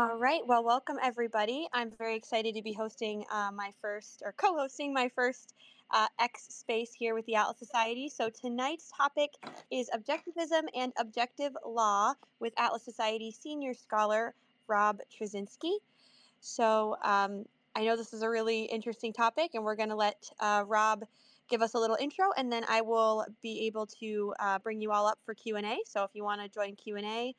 All right. Well, welcome, everybody. I'm very excited to be hosting co-hosting my first X space here with the Atlas Society. So tonight's topic is Objectivism and Objective Law with Atlas Society senior scholar Rob Tracinski. So I know this is a really interesting topic, and we're going to let Rob give us a little intro, and then I will be able to bring you all up for Q&A. So if you want to join Q&A,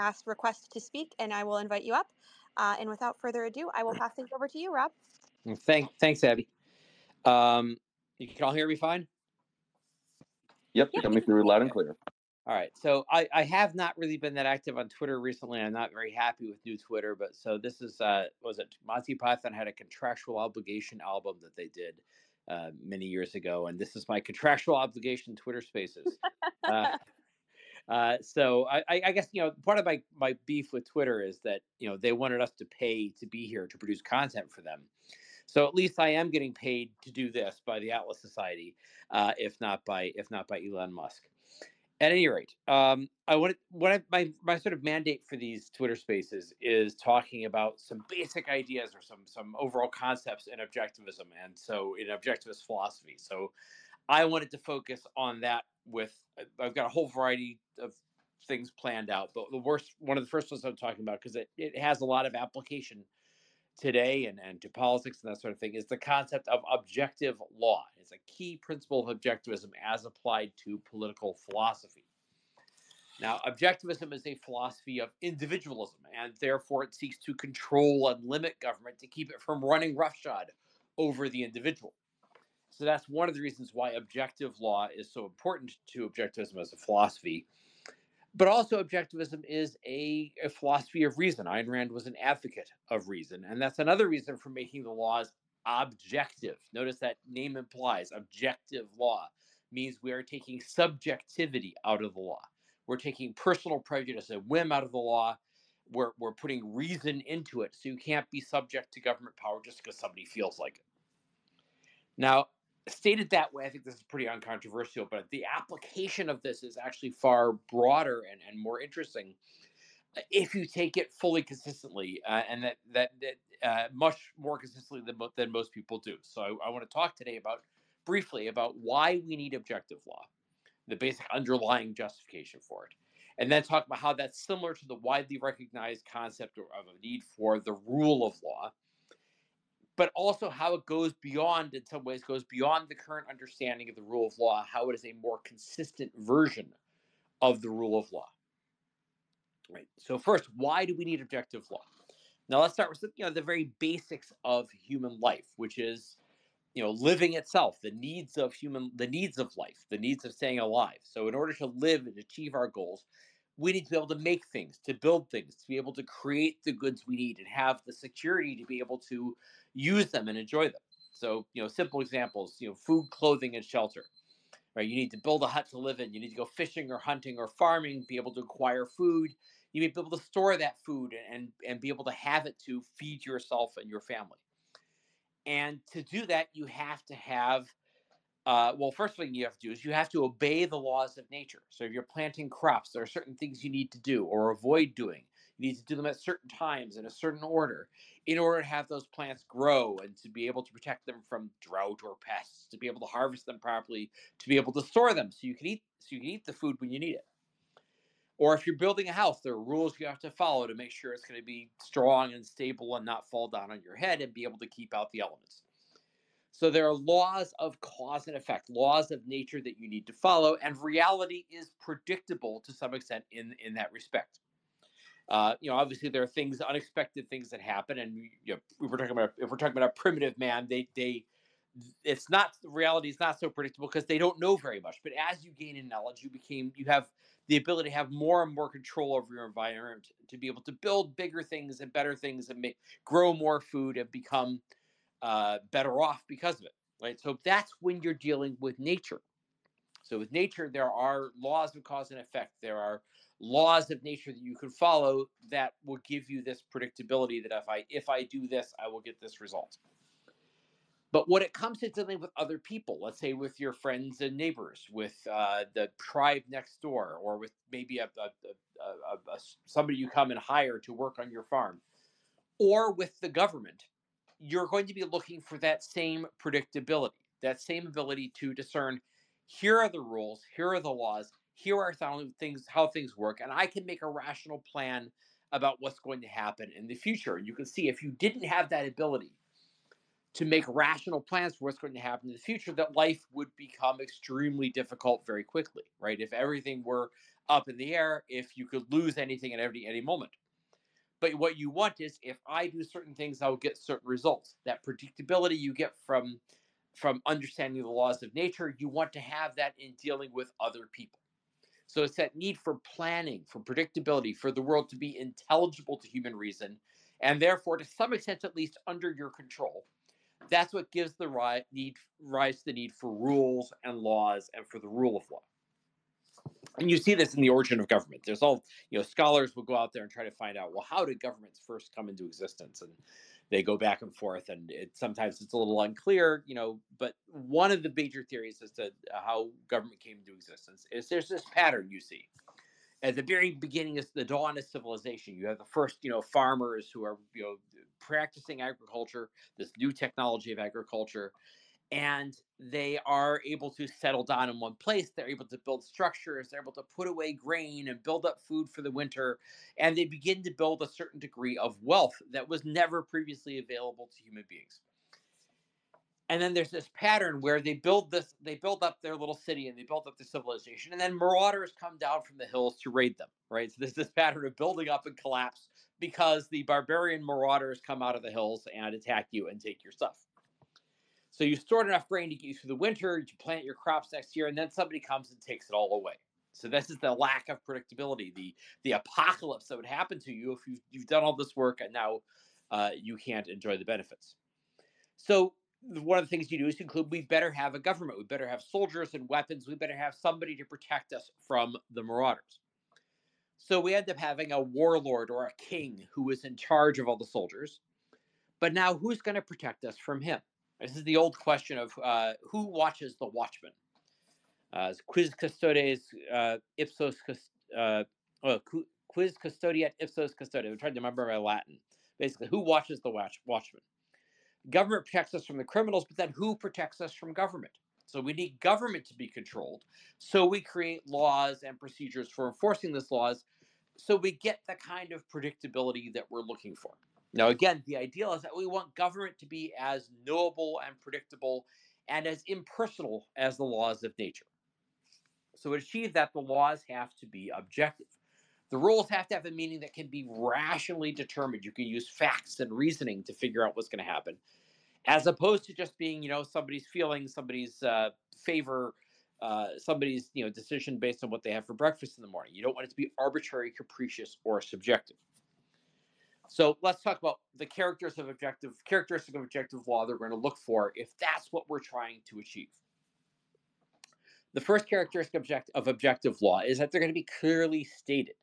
ask request to speak, and I will invite you up. And without further ado, I will pass things over to you, Rob. Thanks, Abby. You can all hear me fine? Yep, you can make me loud and clear. All right. So I have not really been that active on Twitter recently. I'm not very happy with new Twitter, but so this is, Monty Python had a contractual obligation album that they did many years ago, and this is my contractual obligation Twitter Spaces. So I guess, part of my beef with Twitter is that, they wanted us to pay to be here to produce content for them. So at least I am getting paid to do this by the Atlas Society, if not by Elon Musk. At any rate, my sort of mandate for these Twitter Spaces is talking about some basic ideas or some overall concepts in objectivism, and so in objectivist philosophy. So I wanted to focus on that. I've got a whole variety of things planned out, but one of the first ones I'm talking about, because it has a lot of application today and to politics and that sort of thing, is the concept of objective law. It's a key principle of objectivism as applied to political philosophy. Now, objectivism is a philosophy of individualism, and therefore it seeks to control and limit government to keep it from running roughshod over the individual. So that's one of the reasons why objective law is so important to objectivism as a philosophy. But also, objectivism is a philosophy of reason. Ayn Rand was an advocate of reason, and that's another reason for making the laws objective. Notice that name implies objective law means we are taking subjectivity out of the law. We're taking personal prejudice and whim out of the law. We're putting reason into it, so you can't be subject to government power just because somebody feels like it. Now, stated that way, I think this is pretty uncontroversial, but the application of this is actually far broader and more interesting if you take it fully consistently, and that much more consistently than most people do. So I want to talk today briefly about why we need objective law, the basic underlying justification for it, and then talk about how that's similar to the widely recognized concept of a need for the rule of law, but also how it goes beyond, in some ways, goes beyond the current understanding of the rule of law, how it is a more consistent version of the rule of law. Right. So first, why do we need objective law? Now let's start with the very basics of human life, which is living itself, the needs of life, the needs of staying alive. So in order to live and achieve our goals, we need to be able to make things, to build things, to be able to create the goods we need and have the security to be able to use them and enjoy them. So, simple examples, food, clothing, and shelter, right? You need to build a hut to live in. You need to go fishing or hunting or farming, be able to acquire food. You need to be able to store that food and be able to have it to feed yourself and your family. And to do that, you have to have first thing you have to do is you have to obey the laws of nature. So if you're planting crops, there are certain things you need to do or avoid doing. You need to do them at certain times in a certain order in order to have those plants grow and to be able to protect them from drought or pests, to be able to harvest them properly, to be able to store them so you can eat the food when you need it. Or if you're building a house, there are rules you have to follow to make sure it's going to be strong and stable and not fall down on your head and be able to keep out the elements. So there are laws of cause and effect, laws of nature that you need to follow, and reality is predictable to some extent in that respect. Obviously there are unexpected things that happen, and if we're talking about a primitive man, reality is not so predictable because they don't know very much. But as you gain in knowledge, you have the ability to have more and more control over your environment, to be able to build bigger things and better things and grow more food and become better off because of it, right? So that's when you're dealing with nature. So with nature, there are laws of cause and effect. There are laws of nature that you can follow that will give you this predictability that if I do this, I will get this result. But when it comes to dealing with other people, let's say with your friends and neighbors, with the tribe next door, or with maybe a, a, a, somebody you come and hire to work on your farm, or with the government, you're going to be looking for that same predictability, that same ability to discern, here are the rules, here are the laws, here are things, how things work, and I can make a rational plan about what's going to happen in the future. And you can see if you didn't have that ability to make rational plans for what's going to happen in the future, that life would become extremely difficult very quickly, right? If everything were up in the air, if you could lose anything at any moment. But what you want is, if I do certain things, I'll get certain results. That predictability you get from understanding the laws of nature, you want to have that in dealing with other people. So it's that need for planning, for predictability, for the world to be intelligible to human reason, and therefore, to some extent, at least under your control. That's what gives the rise to the need for rules and laws and for the rule of law. And you see this in the origin of government. There's all, you know, scholars will go out there and try to find out, well, how did governments first come into existence? And they go back and forth, and sometimes it's a little unclear, you know, but one of the major theories as to how government came into existence is there's this pattern you see. At the very beginning is the dawn of civilization. You have the first, you know, farmers who are, you know, practicing agriculture, this new technology of agriculture. And they are able to settle down in one place. They're able to build structures. They're able to put away grain and build up food for the winter. And they begin to build a certain degree of wealth that was never previously available to human beings. And then there's this pattern where they build up their little city and they build up their civilization. And then marauders come down from the hills to raid them, right? So there's this pattern of building up and collapse because the barbarian marauders come out of the hills and attack you and take your stuff. So you stored enough grain to get you through the winter, you plant your crops next year, and then somebody comes and takes it all away. So this is the lack of predictability, the apocalypse that would happen to you if you've done all this work and now you can't enjoy the benefits. So one of the things you do is include, we better have a government, we better have soldiers and weapons, we better have somebody to protect us from the marauders. So we end up having a warlord or a king who is in charge of all the soldiers, but now who's going to protect us from him? This is the old question of who watches the watchman. Quis custodiet ipsos custodes. I'm trying to remember my Latin. Basically, who watches the watchman? Government protects us from the criminals, but then who protects us from government? So we need government to be controlled. So we create laws and procedures for enforcing these laws. So we get the kind of predictability that we're looking for. Now, again, the ideal is that we want government to be as knowable and predictable and as impersonal as the laws of nature. So to achieve that, the laws have to be objective. The rules have to have a meaning that can be rationally determined. You can use facts and reasoning to figure out what's going to happen, as opposed to just being, you know, somebody's feelings, somebody's favor, somebody's, you know, decision based on what they have for breakfast in the morning. You don't want it to be arbitrary, capricious, or subjective. So let's talk about the characteristic of objective law that we're going to look for if that's what we're trying to achieve. The first characteristic of objective law is that they're going to be clearly stated,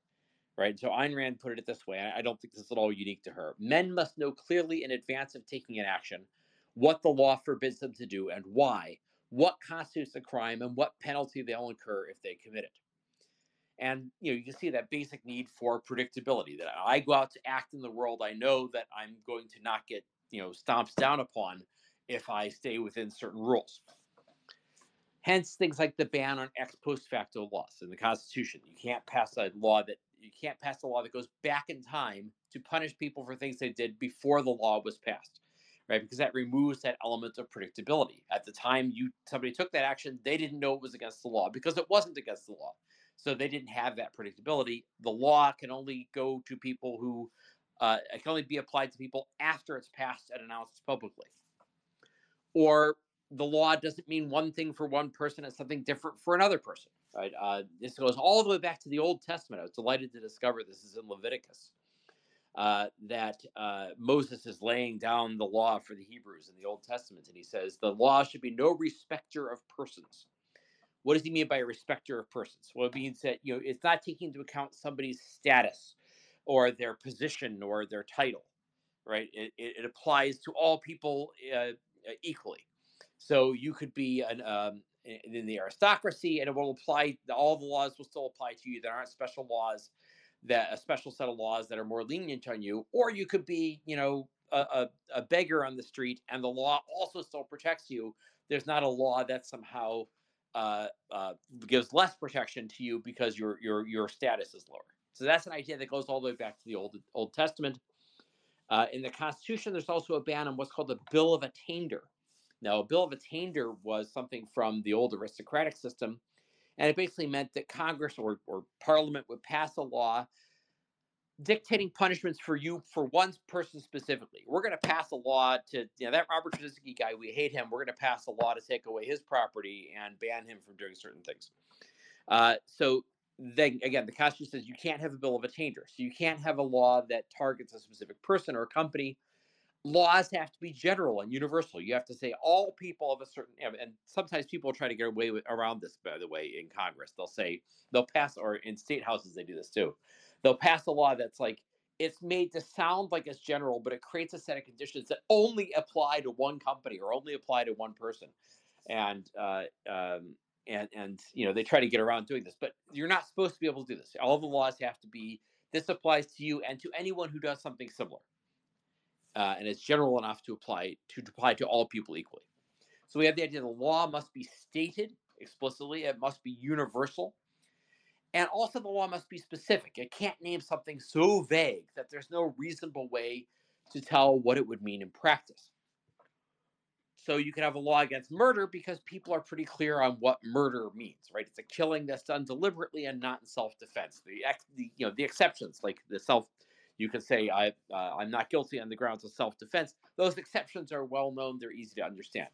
right? So Ayn Rand put it this way, and I don't think this is at all unique to her. Men must know clearly in advance of taking an action what the law forbids them to do and why, what constitutes a crime, and what penalty they'll incur if they commit it. And, you know, you can see that basic need for predictability, that I go out to act in the world, I know that I'm going to not get, you know, stomped down upon if I stay within certain rules. Hence, things like the ban on ex post facto laws in the Constitution. You can't pass a law that goes back in time to punish people for things they did before the law was passed, right? Because that removes that element of predictability. At the time somebody took that action, they didn't know it was against the law because it wasn't against the law. So they didn't have that predictability. The law can only go to people who, it can only be applied to people after it's passed and announced publicly. Or the law doesn't mean one thing for one person and something different for another person, right? This goes all the way back to the Old Testament. I was delighted to discover this is in Leviticus, that Moses is laying down the law for the Hebrews in the Old Testament. And he says, the law should be no respecter of persons. What does he mean by a respecter of persons? Well, it means that, you know, it's not taking into account somebody's status or their position or their title, right? It applies to all people equally. So you could be in the aristocracy, and it will apply. All the laws will still apply to you. There aren't special laws that a special set of laws that are more lenient on you, or you could be, you know, a beggar on the street and the law also still protects you. There's not a law that somehow gives less protection to you because your status is lower. So that's an idea that goes all the way back to the Old Testament. In the Constitution, there's also a ban on what's called the Bill of Attainder. Now, a Bill of Attainder was something from the old aristocratic system, and it basically meant that Congress or Parliament would pass a law dictating punishments for you, for one person specifically. We're going to pass a law to, you know, that Robert Tracinski guy, we hate him. We're going to pass a law to take away his property and ban him from doing certain things. So then again, the Constitution says you can't have a bill of attainder. So you can't have a law that targets a specific person or a company. Laws have to be general and universal. You have to say all people of a certain, and sometimes people try to get away with around this, by the way, in Congress. They'll say, they'll pass, or in state houses, they do this too. They'll pass a law that's like, it's made to sound like it's general, but it creates a set of conditions that only apply to one company or only apply to one person. And you know, they try to get around doing this, but you're not supposed to be able to do this. All the laws have to be, this applies to you and to anyone who does something similar. And it's general enough to apply to all people equally. So we have the idea that the law must be stated explicitly. It must be universal. And also the law must be specific. It can't name something so vague that there's no reasonable way to tell what it would mean in practice. So you can have a law against murder because people are pretty clear on what murder means, right? It's a killing that's done deliberately and not in self-defense. The exceptions, like the self, you can say I'm not guilty on the grounds of self-defense. Those exceptions are well known. They're easy to understand.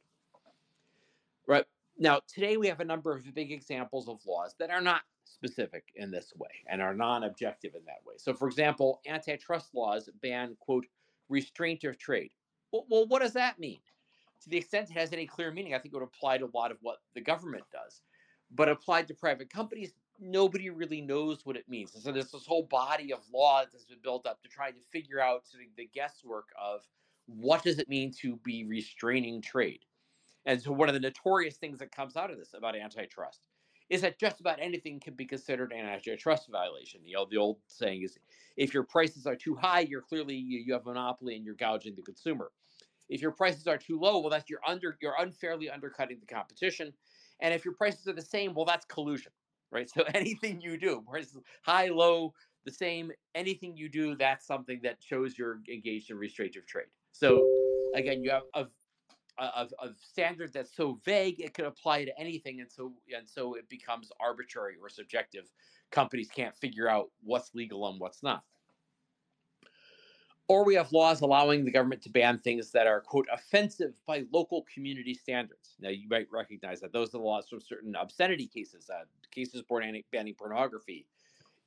Right. Now, today we have a number of big examples of laws that are not specific in this way and are non-objective in that way. So, for example, antitrust laws ban, quote, restraint of trade. Well, what does that mean? To the extent it has any clear meaning, I think it would apply to a lot of what the government does. But applied to private companies, nobody really knows what it means. And so there's this whole body of law that's been built up to try to figure out sort of the guesswork of what does it mean to be restraining trade. And so one of the notorious things that comes out of this about antitrust is that just about anything can be considered an antitrust violation. You know, the old saying is, if your prices are too high, you're clearly, you have a monopoly and you're gouging the consumer. If your prices are too low, well, that's you're unfairly undercutting the competition. And if your prices are the same, well, that's collusion. Right. So anything you do, high, low, the same, anything you do, that's something that shows you're engaged in restraint of trade. So, again, you have a standard that's so vague, it could apply to anything. And so it becomes arbitrary or subjective. Companies can't figure out what's legal and what's not. Or we have laws allowing the government to ban things that are, quote, offensive by local community standards. Now, you might recognize that those are the laws from certain obscenity cases, cases banning pornography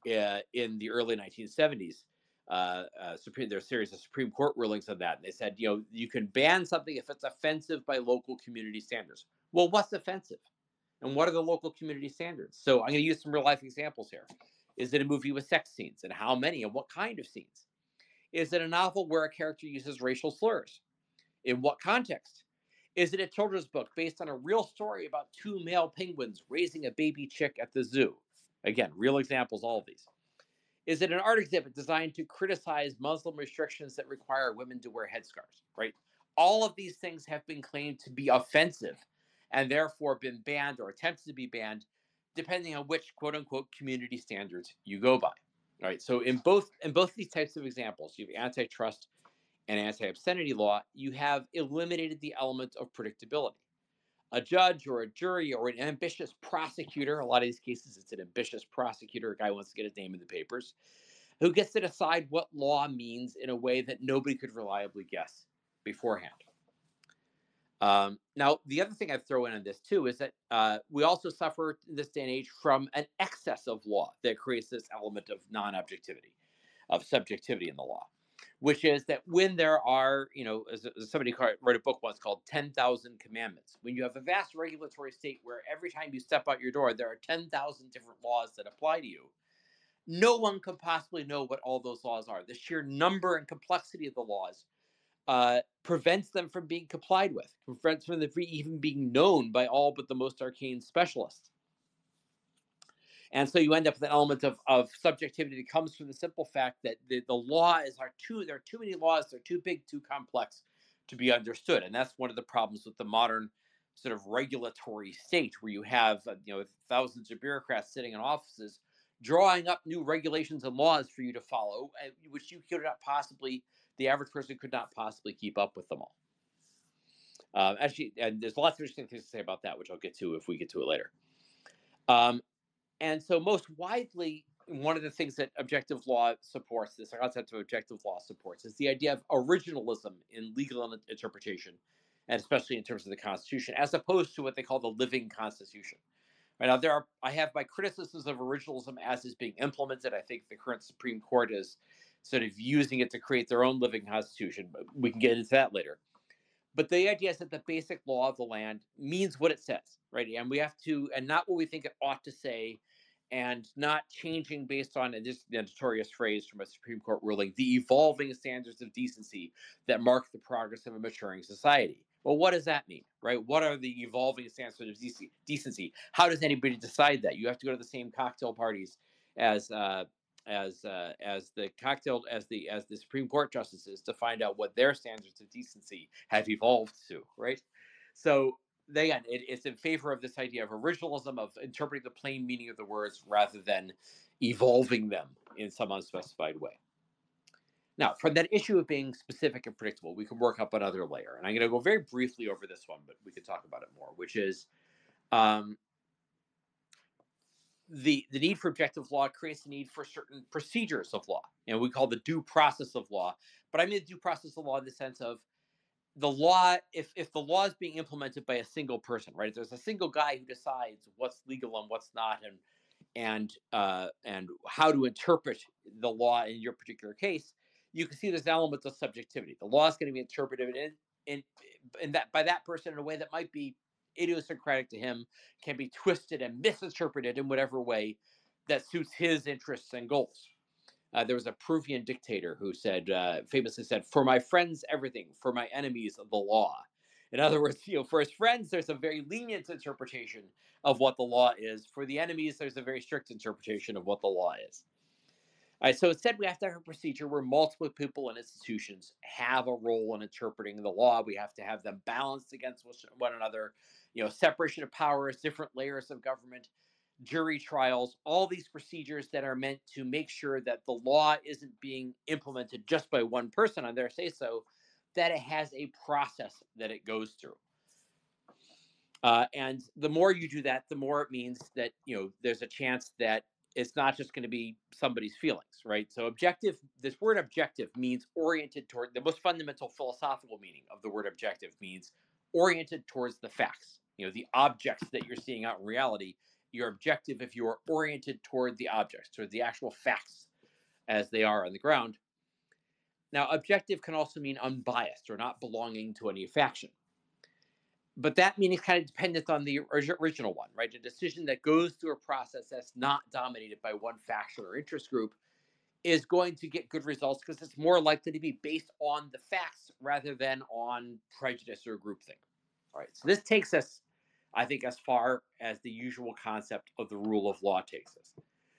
in the early 1970s. There's a series of Supreme Court rulings on that. And they said, you know, you can ban something if it's offensive by local community standards. Well, what's offensive? And what are the local community standards? So I'm going to use some real life examples here. Is it a movie with sex scenes? And how many? And what kind of scenes? Is it a novel where a character uses racial slurs? In what context? Is it a children's book based on a real story about two male penguins raising a baby chick at the zoo? Again, real examples, all of these. Is it an art exhibit designed to criticize Muslim restrictions that require women to wear headscarves, right? All of these things have been claimed to be offensive and therefore been banned or attempted to be banned, depending on which, quote unquote, community standards you go by. All right, so in both these types of examples, you have antitrust and anti-obscenity law, you have eliminated the element of predictability. A judge or a jury or an ambitious prosecutor, a lot of these cases it's an ambitious prosecutor, a guy wants to get his name in the papers, who gets to decide what law means in a way that nobody could reliably guess beforehand. Now, the other thing I'd throw in on this, too, is that we also suffer in this day and age from an excess of law that creates this element of non-objectivity, of subjectivity in the law, which is that when there are, you know, as somebody wrote a book once called 10,000 Commandments, when you have a vast regulatory state where every time you step out your door, there are 10,000 different laws that apply to you, no one can possibly know what all those laws are. The sheer number and complexity of the laws prevents them from being complied with, prevents them from even being known by all but the most arcane specialists. And so you end up with an element of subjectivity that comes from the simple fact that the law is there are too many laws, they're too big, too complex to be understood. And that's one of the problems with the modern sort of regulatory state, where you have thousands of bureaucrats sitting in offices drawing up new regulations and laws for you to follow, which you could not possibly, the average person could not possibly keep up with them all. Actually, and there's lots of interesting things to say about that, which I'll get to if we get to it later. And so most widely, one of the things that objective law supports, this concept of objective law supports, is the idea of originalism in legal interpretation, and especially in terms of the Constitution, as opposed to what they call the living Constitution. Right now, I have my criticisms of originalism as is being implemented. I think the current Supreme Court is sort of using it to create their own living Constitution. We can get into that later. But the idea is that the basic law of the land means what it says, right? And we have to, and not what we think it ought to say, and not changing based on, and this is the notorious phrase from a Supreme Court ruling, the evolving standards of decency that mark the progress of a maturing society. Well, what does that mean, right? What are the evolving standards of decency? How does anybody decide that? You have to go to the same cocktail parties as the Supreme Court justices to find out what their standards of decency have evolved to, right? So again, it's in favor of this idea of originalism, of interpreting the plain meaning of the words rather than evolving them in some unspecified way. Now, from that issue of being specific and predictable, we can work up another layer. And I'm going to go very briefly over this one, but we can talk about it more, which is the need for objective law creates the need for certain procedures of law. And we call the due process of law. But I mean the due process of law in the sense of the law, if the law is being implemented by a single person, right? If there's a single guy who decides what's legal and what's not, and how to interpret the law in your particular case, you can see there's an element of subjectivity. The law is going to be interpreted by that person in a way that might be idiosyncratic to him, can be twisted and misinterpreted in whatever way that suits his interests and goals. There was a Peruvian dictator who said, famously said, "For my friends, everything; for my enemies, the law." In other words, for his friends, there's a very lenient interpretation of what the law is. For the enemies, there's a very strict interpretation of what the law is. All right, so instead, we have to have a procedure where multiple people and institutions have a role in interpreting the law. We have to have them balanced against one another, separation of powers, different layers of government, jury trials, all these procedures that are meant to make sure that the law isn't being implemented just by one person on their say-so, that it has a process that it goes through. And the more you do that, the more it means that, there's a chance that it's not just going to be somebody's feelings, right? So objective, this word objective means oriented toward, the most fundamental philosophical meaning of the word objective means oriented towards the facts, the objects that you're seeing out in reality. You're objective if you are oriented toward the objects, toward the actual facts as they are on the ground. Now, objective can also mean unbiased or not belonging to any faction. But that meaning is kind of dependent on the original one, right? A decision that goes through a process that's not dominated by one faction or interest group is going to get good results because it's more likely to be based on the facts rather than on prejudice or groupthink. All right, so this takes us, I think, as far as the usual concept of the rule of law takes us.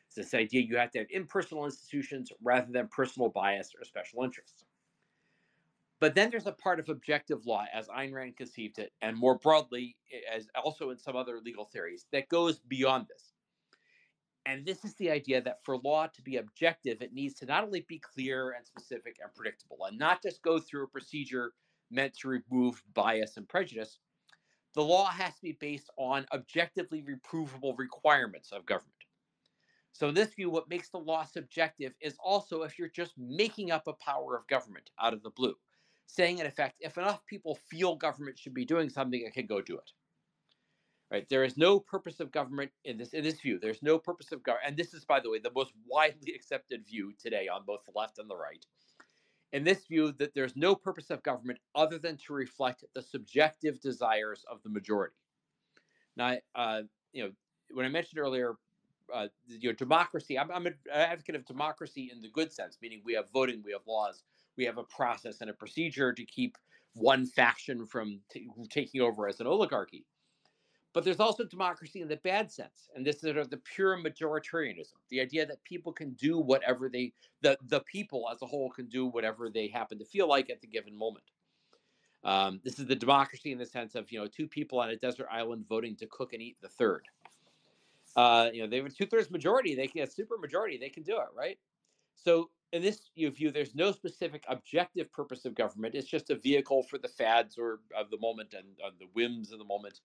It's this idea you have to have impersonal institutions rather than personal bias or special interests. But then there's a part of objective law, as Ayn Rand conceived it, and more broadly, as also in some other legal theories, that goes beyond this. And this is the idea that for law to be objective, it needs to not only be clear and specific and predictable, and not just go through a procedure meant to remove bias and prejudice. The law has to be based on objectively reprovable requirements of government. So in this view, what makes the law subjective is also if you're just making up a power of government out of the blue. Saying, in effect, if enough people feel government should be doing something, it can go do it. Right? There is no purpose of government in this view. There's no purpose of government. And this is, by the way, the most widely accepted view today on both the left and the right. In this view, that there's no purpose of government other than to reflect the subjective desires of the majority. Now, when I mentioned earlier, democracy, I'm an advocate of democracy in the good sense, meaning we have voting, we have laws, we have a process and a procedure to keep one faction from taking over as an oligarchy. But there's also democracy in the bad sense. And this is sort of the pure majoritarianism, the idea that people can do whatever they, the people as a whole can do whatever they happen to feel like at the given moment. This is the democracy in the sense of, you know, two people on a desert island voting to cook and eat the third. You know, they have a 2/3 majority. They can have super majority. They can do it, right? So in this view, there's no specific objective purpose of government. It's just a vehicle for the fads or of the moment and the whims of the moment.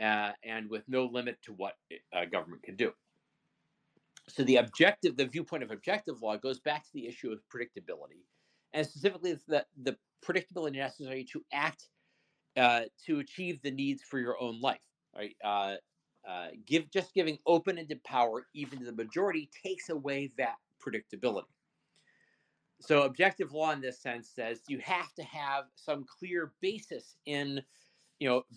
And with no limit to what government can do. So the objective, the viewpoint of objective law goes back to the issue of predictability, and specifically the predictability necessary to act to achieve the needs for your own life. Right? Just giving open-ended power even to the majority takes away that predictability. So objective law in this sense says you have to have some clear basis in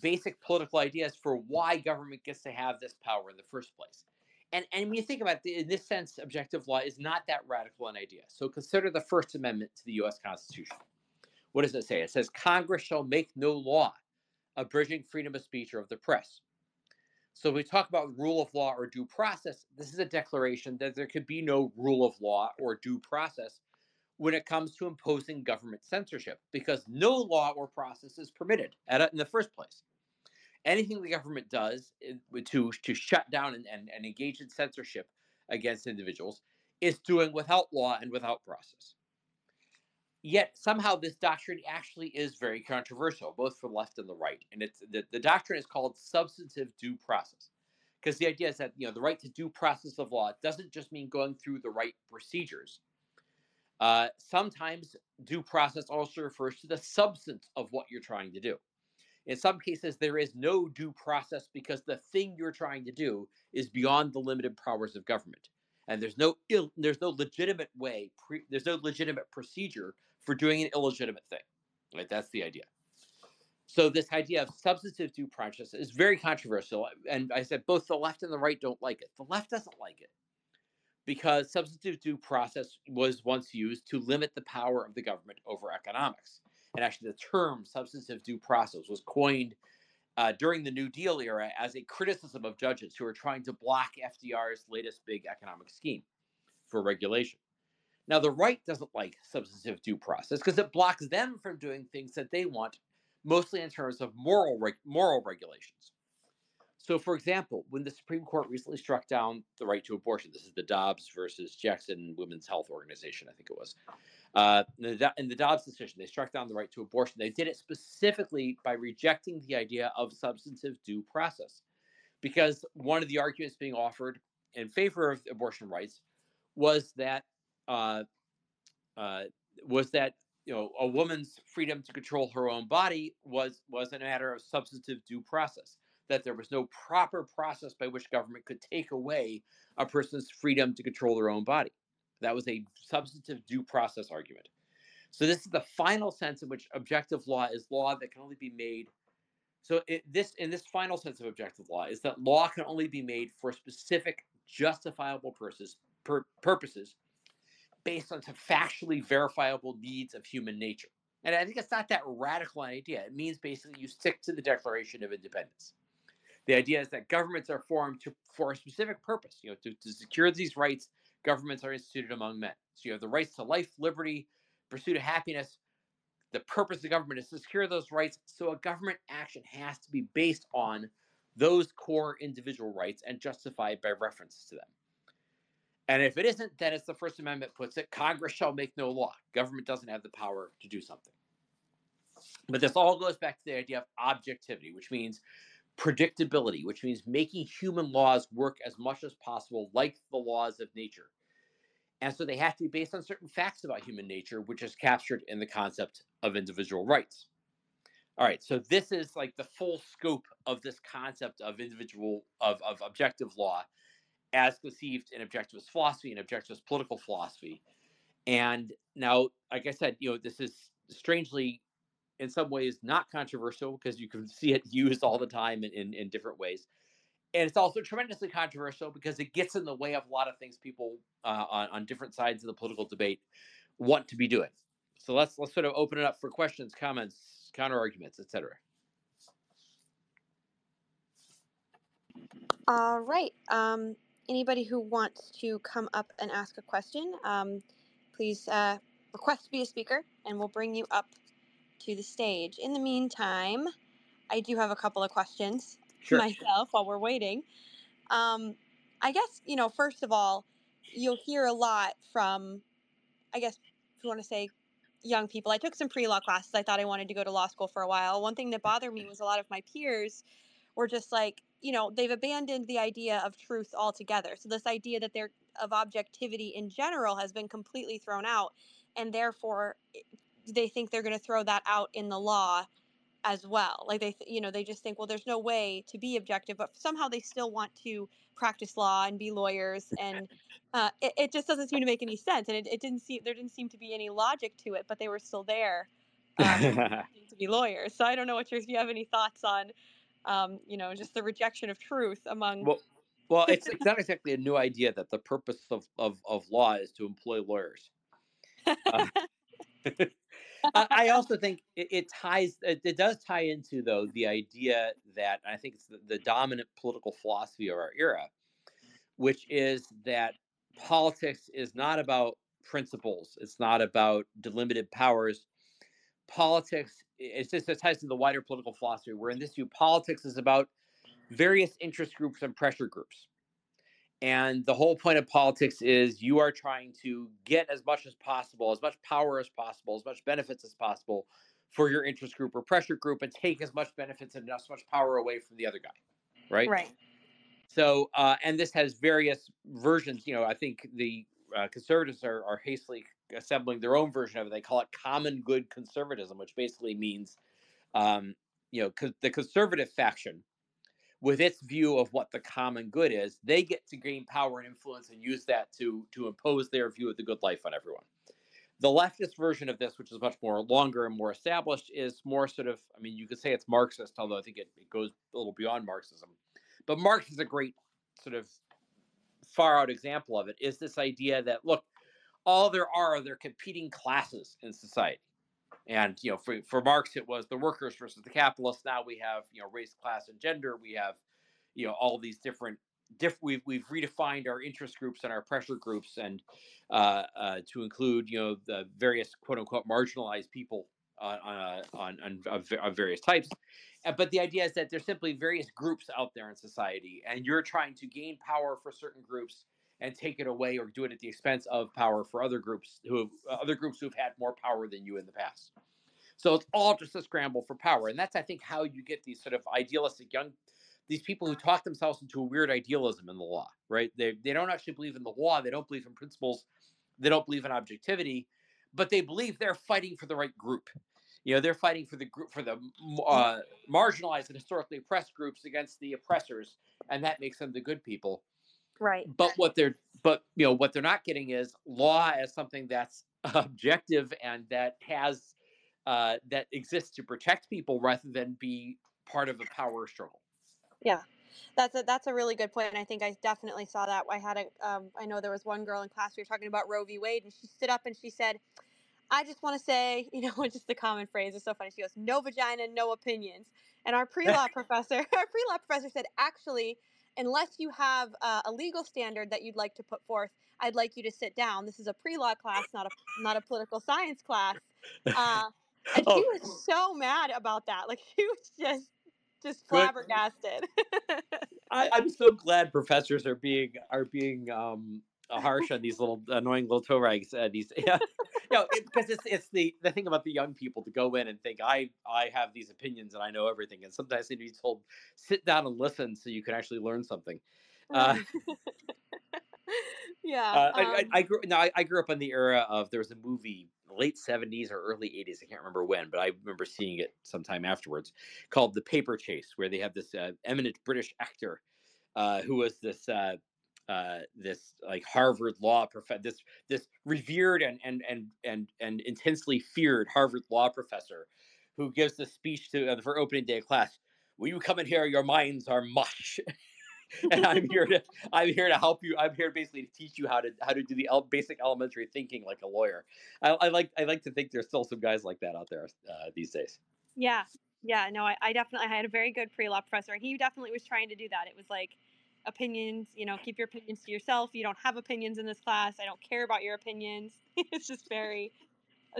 basic political ideas for why government gets to have this power in the first place. And when you think about it, in this sense, objective law is not that radical an idea. So consider the First Amendment to the U.S. Constitution. What does it say? It says, Congress shall make no law abridging freedom of speech or of the press. So when we talk about rule of law or due process, this is a declaration that there could be no rule of law or due process when it comes to imposing government censorship, because no law or process is permitted in the first place. Anything the government does to shut down and engage in censorship against individuals is doing without law and without process. Yet somehow this doctrine actually is very controversial, both for the left and the right. And it's the doctrine is called substantive due process, because the idea is that the right to due process of law doesn't just mean going through the right procedures. Sometimes due process also refers to the substance of what you're trying to do. In some cases, there is no due process because the thing you're trying to do is beyond the limited powers of government, and there's no legitimate procedure for doing an illegitimate thing. Right? That's the idea. So this idea of substantive due process is very controversial, and I said both the left and the right don't like it. The left doesn't like it, because substantive due process was once used to limit the power of the government over economics. And actually the term substantive due process was coined during the New Deal era as a criticism of judges who were trying to block FDR's latest big economic scheme for regulation. Now, the right doesn't like substantive due process because it blocks them from doing things that they want, mostly in terms of moral regulations. So, for example, when the Supreme Court recently struck down the right to abortion, this is the Dobbs versus Jackson Women's Health Organization, I think it was. In the Dobbs decision, they struck down the right to abortion. They did it specifically by rejecting the idea of substantive due process, because one of the arguments being offered in favor of abortion rights was that a woman's freedom to control her own body was a matter of substantive due process, that there was no proper process by which government could take away a person's freedom to control their own body. That was a substantive due process argument. So this is the final sense in which objective law is law that can only be made. So in this final sense of objective law is that law can only be made for specific justifiable purposes based on factually verifiable needs of human nature. And I think it's not that radical an idea. It means basically you stick to the Declaration of Independence. The idea is that governments are formed for a specific purpose. To secure these rights, governments are instituted among men. So you have the rights to life, liberty, pursuit of happiness. The purpose of government is to secure those rights. So a government action has to be based on those core individual rights and justified by reference to them. And if it isn't, then as the First Amendment puts it, Congress shall make no law. Government doesn't have the power to do something. But this all goes back to the idea of objectivity, which means predictability, which means making human laws work as much as possible like the laws of nature. And so they have to be based on certain facts about human nature, which is captured in the concept of individual rights. All right, so this is like the full scope of this concept of objective law as conceived in objectivist philosophy and objectivist political philosophy. And now, like I said, this is strangely in some ways not controversial, because you can see it used all the time in different ways. And it's also tremendously controversial because it gets in the way of a lot of things people on different sides of the political debate want to be doing. So let's sort of open it up for questions, comments, counter arguments, etc. All right. Anybody who wants to come up and ask a question, please request to be a speaker, and we'll bring you up to the stage. In the meantime, I do have a couple of questions myself while we're waiting. I guess, you know, first of all, you'll hear a lot from, I guess, if you want to say, young people. I took some pre-law classes. I thought I wanted to go to law school for a while. One thing that bothered me was a lot of my peers were just like, you know, they've abandoned the idea of truth altogether. So this idea that they're of objectivity in general has been completely thrown out, and therefore they think they're going to throw that out in the law as well. Like they, you know, they just think, well, there's no way to be objective, but somehow they still want to practice law and be lawyers. And it just doesn't seem to make any sense. And there didn't seem to be any logic to it, but they were still there to be lawyers. So I don't know what if you have any thoughts on, you know, just the rejection of truth among. Well, it's not exactly a new idea that the purpose of law is to employ lawyers. I also think it does tie into, though, the idea that I think it's the dominant political philosophy of our era, which is that politics is not about principles. It's not about delimited powers. Politics, it ties to the wider political philosophy, where in this view, politics is about various interest groups and pressure groups. And the whole point of politics is you are trying to get as much as possible, as much power as possible, as much benefits as possible for your interest group or pressure group, and take as much benefits and as much power away from the other guy, right? Right. So, and this has various versions. You know, I think the conservatives are hastily assembling their own version of it. They call it common good conservatism, which basically means, you know, the conservative faction, with its view of what the common good is, they get to gain power and influence and use that to impose their view of the good life on everyone. The leftist version of this, which is much more longer and more established, is more sort of, I mean, you could say it's Marxist, although I think it goes a little beyond Marxism. But Marx is a great sort of far out example of it, is this idea that, look, all there are competing classes in society. And, you know, for Marx, it was the workers versus the capitalists. Now we have, you know, race, class, and gender. We have, you know, all these we've redefined our interest groups and our pressure groups, and to include, you know, the various quote unquote marginalized people on various types. But the idea is that there's simply various groups out there in society, and you're trying to gain power for certain groups and take it away or do it at the expense of power for other groups who've had more power than you in the past. So it's all just a scramble for power. And that's, I think, how you get these sort of idealistic these people who talk themselves into a weird idealism in the law, right? They don't actually believe in the law. They don't believe in principles. They don't believe in objectivity, but they believe they're fighting for the right group. You know, they're fighting for the group, for the marginalized and historically oppressed groups against the oppressors. And that makes them the good people. Right. But what they're not getting is law as something that's objective and that has that exists to protect people rather than be part of a power struggle. Yeah, that's a really good point. And I think I definitely saw that. I had I know there was one girl in class, we were talking about Roe v. Wade, and she stood up and she said, I just want to say, you know, just the common phrase is so funny. She goes, no vagina, no opinions. And our pre-law professor said, actually, unless you have a legal standard that you'd like to put forth, I'd like you to sit down. This is a pre-law class, not a political science class. And she was so mad about that. Like, she was just flabbergasted. I'm so glad professors are being harsh on these little annoying little toe rags. Because it's the thing about the young people to go in and think I have these opinions and I know everything, and sometimes they need to be told sit down and listen so you can actually learn something. Yeah. I grew up in the era of, there was a movie late 70s or early 80s, I can't remember when, but I remember seeing it sometime afterwards, called The Paper Chase, where they have this eminent British actor who was this. This like Harvard law professor, this revered and intensely feared Harvard law professor, who gives the speech to for opening day of class. Will you come in here? Your minds are mush, and I'm here to help you. I'm here basically to teach you how to do the basic elementary thinking like a lawyer. I like to think there's still some guys like that out there these days. Yeah, Yeah, no, I definitely had a very good pre-law professor, and he definitely was trying to do that. It was like opinions, you know, keep your opinions to yourself. You don't have opinions in this class. I don't care about your opinions. It's just very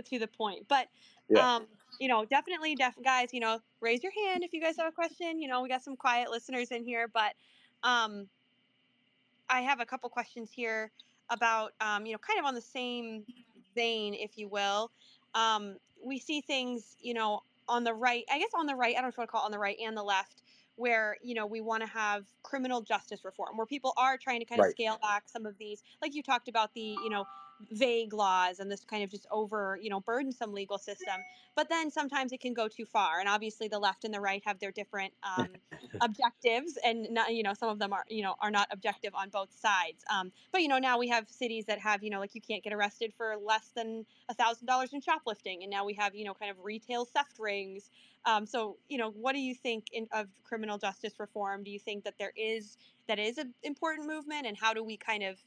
to the point. But, yeah. You know, definitely, guys, you know, raise your hand if you guys have a question. You know, we got some quiet listeners in here, but I have a couple questions here about, you know, kind of on the same vein, if you will. We see things, you know, on the right, I guess on the right, I don't know if you want to call it on the right and the left, where, you know, we want to have criminal justice reform, where people are trying to kind of scale back some of these, like you talked about the, you know, vague laws and this kind of just over, you know, burdensome legal system. But then sometimes it can go too far. And obviously the left and the right have their different objectives, and, not, you know, some of them are, you know, are not objective on both sides. But, you know, now we have cities that have, you know, like you can't get arrested for less than $1,000 in shoplifting. And now we have, you know, kind of retail theft rings. So, you know, what do you think of criminal justice reform? Do you think that that is an important movement, and how do we kind of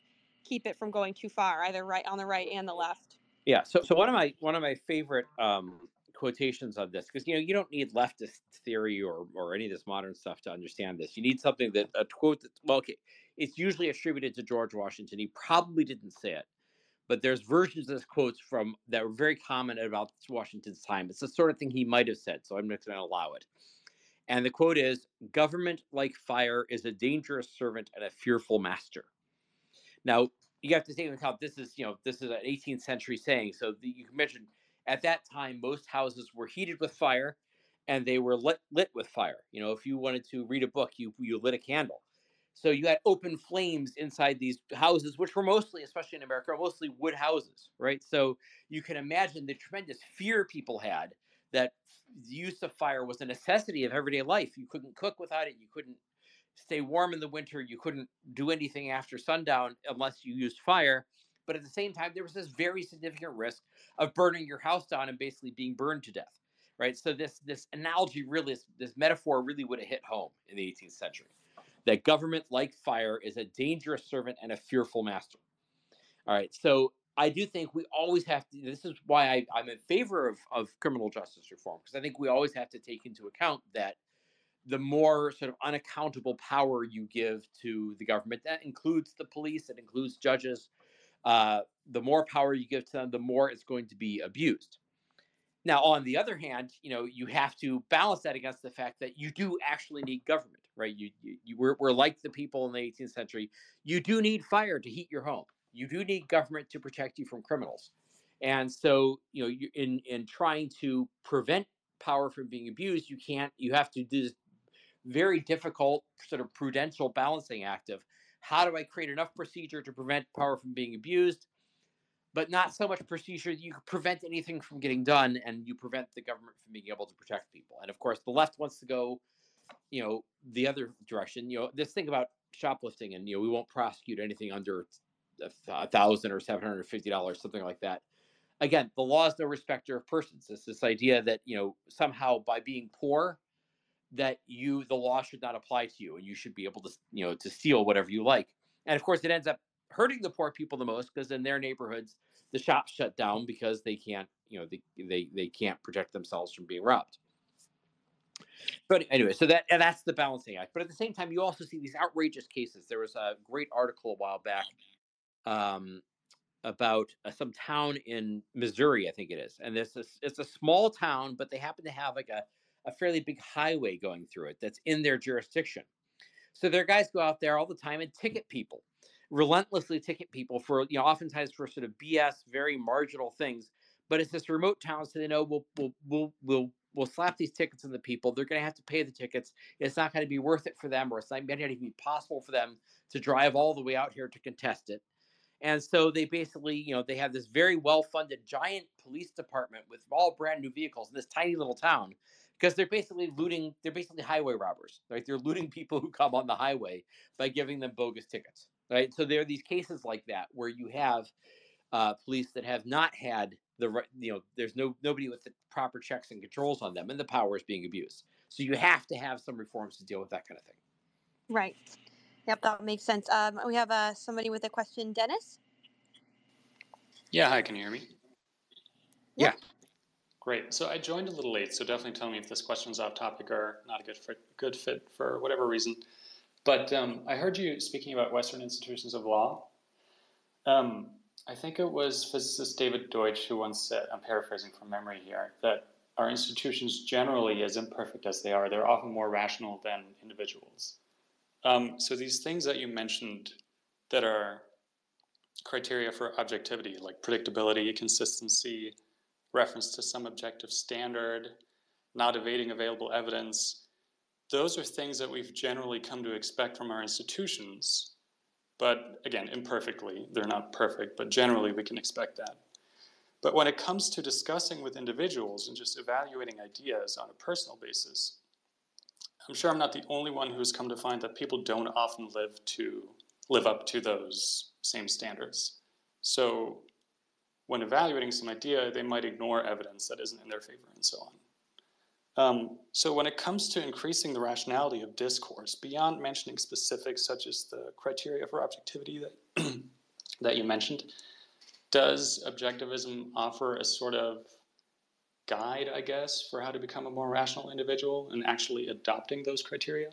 keep it from going too far, either right on the right and the left? Yeah. So one of my favorite quotations of this, because, you know, you don't need leftist theory or any of this modern stuff to understand this. You need something that a quote that, well, okay, it's usually attributed to George Washington. He probably didn't say it, but there's versions of this quotes from that were very common about Washington's time. It's the sort of thing he might have said, so I'm not going to allow it. And the quote is, "Government, like fire, is a dangerous servant and a fearful master." Now, you have to take into account this is, you know, this is an 18th century saying. So you can mention at that time, most houses were heated with fire and they were lit with fire. You know, if you wanted to read a book, you lit a candle. So you had open flames inside these houses, which were mostly, especially in America, mostly wood houses, right? So you can imagine the tremendous fear people had that the use of fire was a necessity of everyday life. You couldn't cook without it. You couldn't stay warm in the winter. You couldn't do anything after sundown unless you used fire. But at the same time, there was this very significant risk of burning your house down and basically being burned to death, right? So this analogy really, this metaphor really would have hit home in the 18th century. That government, like fire, is a dangerous servant and a fearful master. All right, so I do think we always have to, this is why I'm in favor of criminal justice reform, because I think we always have to take into account that the more sort of unaccountable power you give to the government, that includes the police, that includes judges, the more power you give to them, the more it's going to be abused. Now, on the other hand, you know, you have to balance that against the fact that you do actually need government, right? We're like the people in the 18th century. You do need fire to heat your home. You do need government to protect you from criminals. And so, you know, in trying to prevent power from being abused, you have to do this very difficult sort of prudential balancing act of, how do I create enough procedure to prevent power from being abused, but not so much procedure that you prevent anything from getting done and you prevent the government from being able to protect people. And of course, the left wants to go, you know, the other direction. You know, this thing about shoplifting and, you know, we won't prosecute anything under $1,000 or $750, something like that. Again, the law is no respecter of persons. It's this idea that, you know, somehow by being poor, that the law should not apply to you and you should be able to, you know, to steal whatever you like. And of course, it ends up hurting the poor people the most, because in their neighborhoods, the shops shut down because they can't, you know, they can't protect themselves from being robbed. But anyway, so that's the balancing act. But at the same time, you also see these outrageous cases. There was a great article a while back about some town in Missouri, I think it is. And it's a small town, but they happen to have like a fairly big highway going through it that's in their jurisdiction. So their guys go out there all the time and ticket people, relentlessly ticket people for, you know, oftentimes for sort of BS, very marginal things. But it's this remote town, so they know we'll slap these tickets on the people. They're going to have to pay the tickets. It's not going to be worth it for them, or it's not going to even be possible for them to drive all the way out here to contest it. And so they basically, you know, they have this very well-funded giant police department with all brand new vehicles in this tiny little town, because they're basically looting. They're basically highway robbers, right? They're looting people who come on the highway by giving them bogus tickets, right? So there are these cases like that where you have police that have not had the right, you know, there's nobody with the proper checks and controls on them, and the power is being abused. So you have to have some reforms to deal with that kind of thing. Right. Yep, that makes sense. We have somebody with a question. Dennis? Yeah, hi, can you hear me? Yeah. Great. So I joined a little late, so definitely tell me if this question's off topic or not a good fit for whatever reason. But I heard you speaking about Western institutions of law. I think it was physicist David Deutsch who once said, I'm paraphrasing from memory here, that our institutions generally, as imperfect as they are, they're often more rational than individuals. So these things that you mentioned that are criteria for objectivity, like predictability, consistency, reference to some objective standard, not evading available evidence, those are things that we've generally come to expect from our institutions. But again, imperfectly, they're not perfect, but generally we can expect that. But when it comes to discussing with individuals and just evaluating ideas on a personal basis, I'm sure I'm not the only one who's come to find that people don't often live up to those same standards. So when evaluating some idea, they might ignore evidence that isn't in their favor and so on. So when it comes to increasing the rationality of discourse, beyond mentioning specifics such as the criteria for objectivity that, that you mentioned, does objectivism offer a sort of guide, I guess, for how to become a more rational individual and actually adopting those criteria?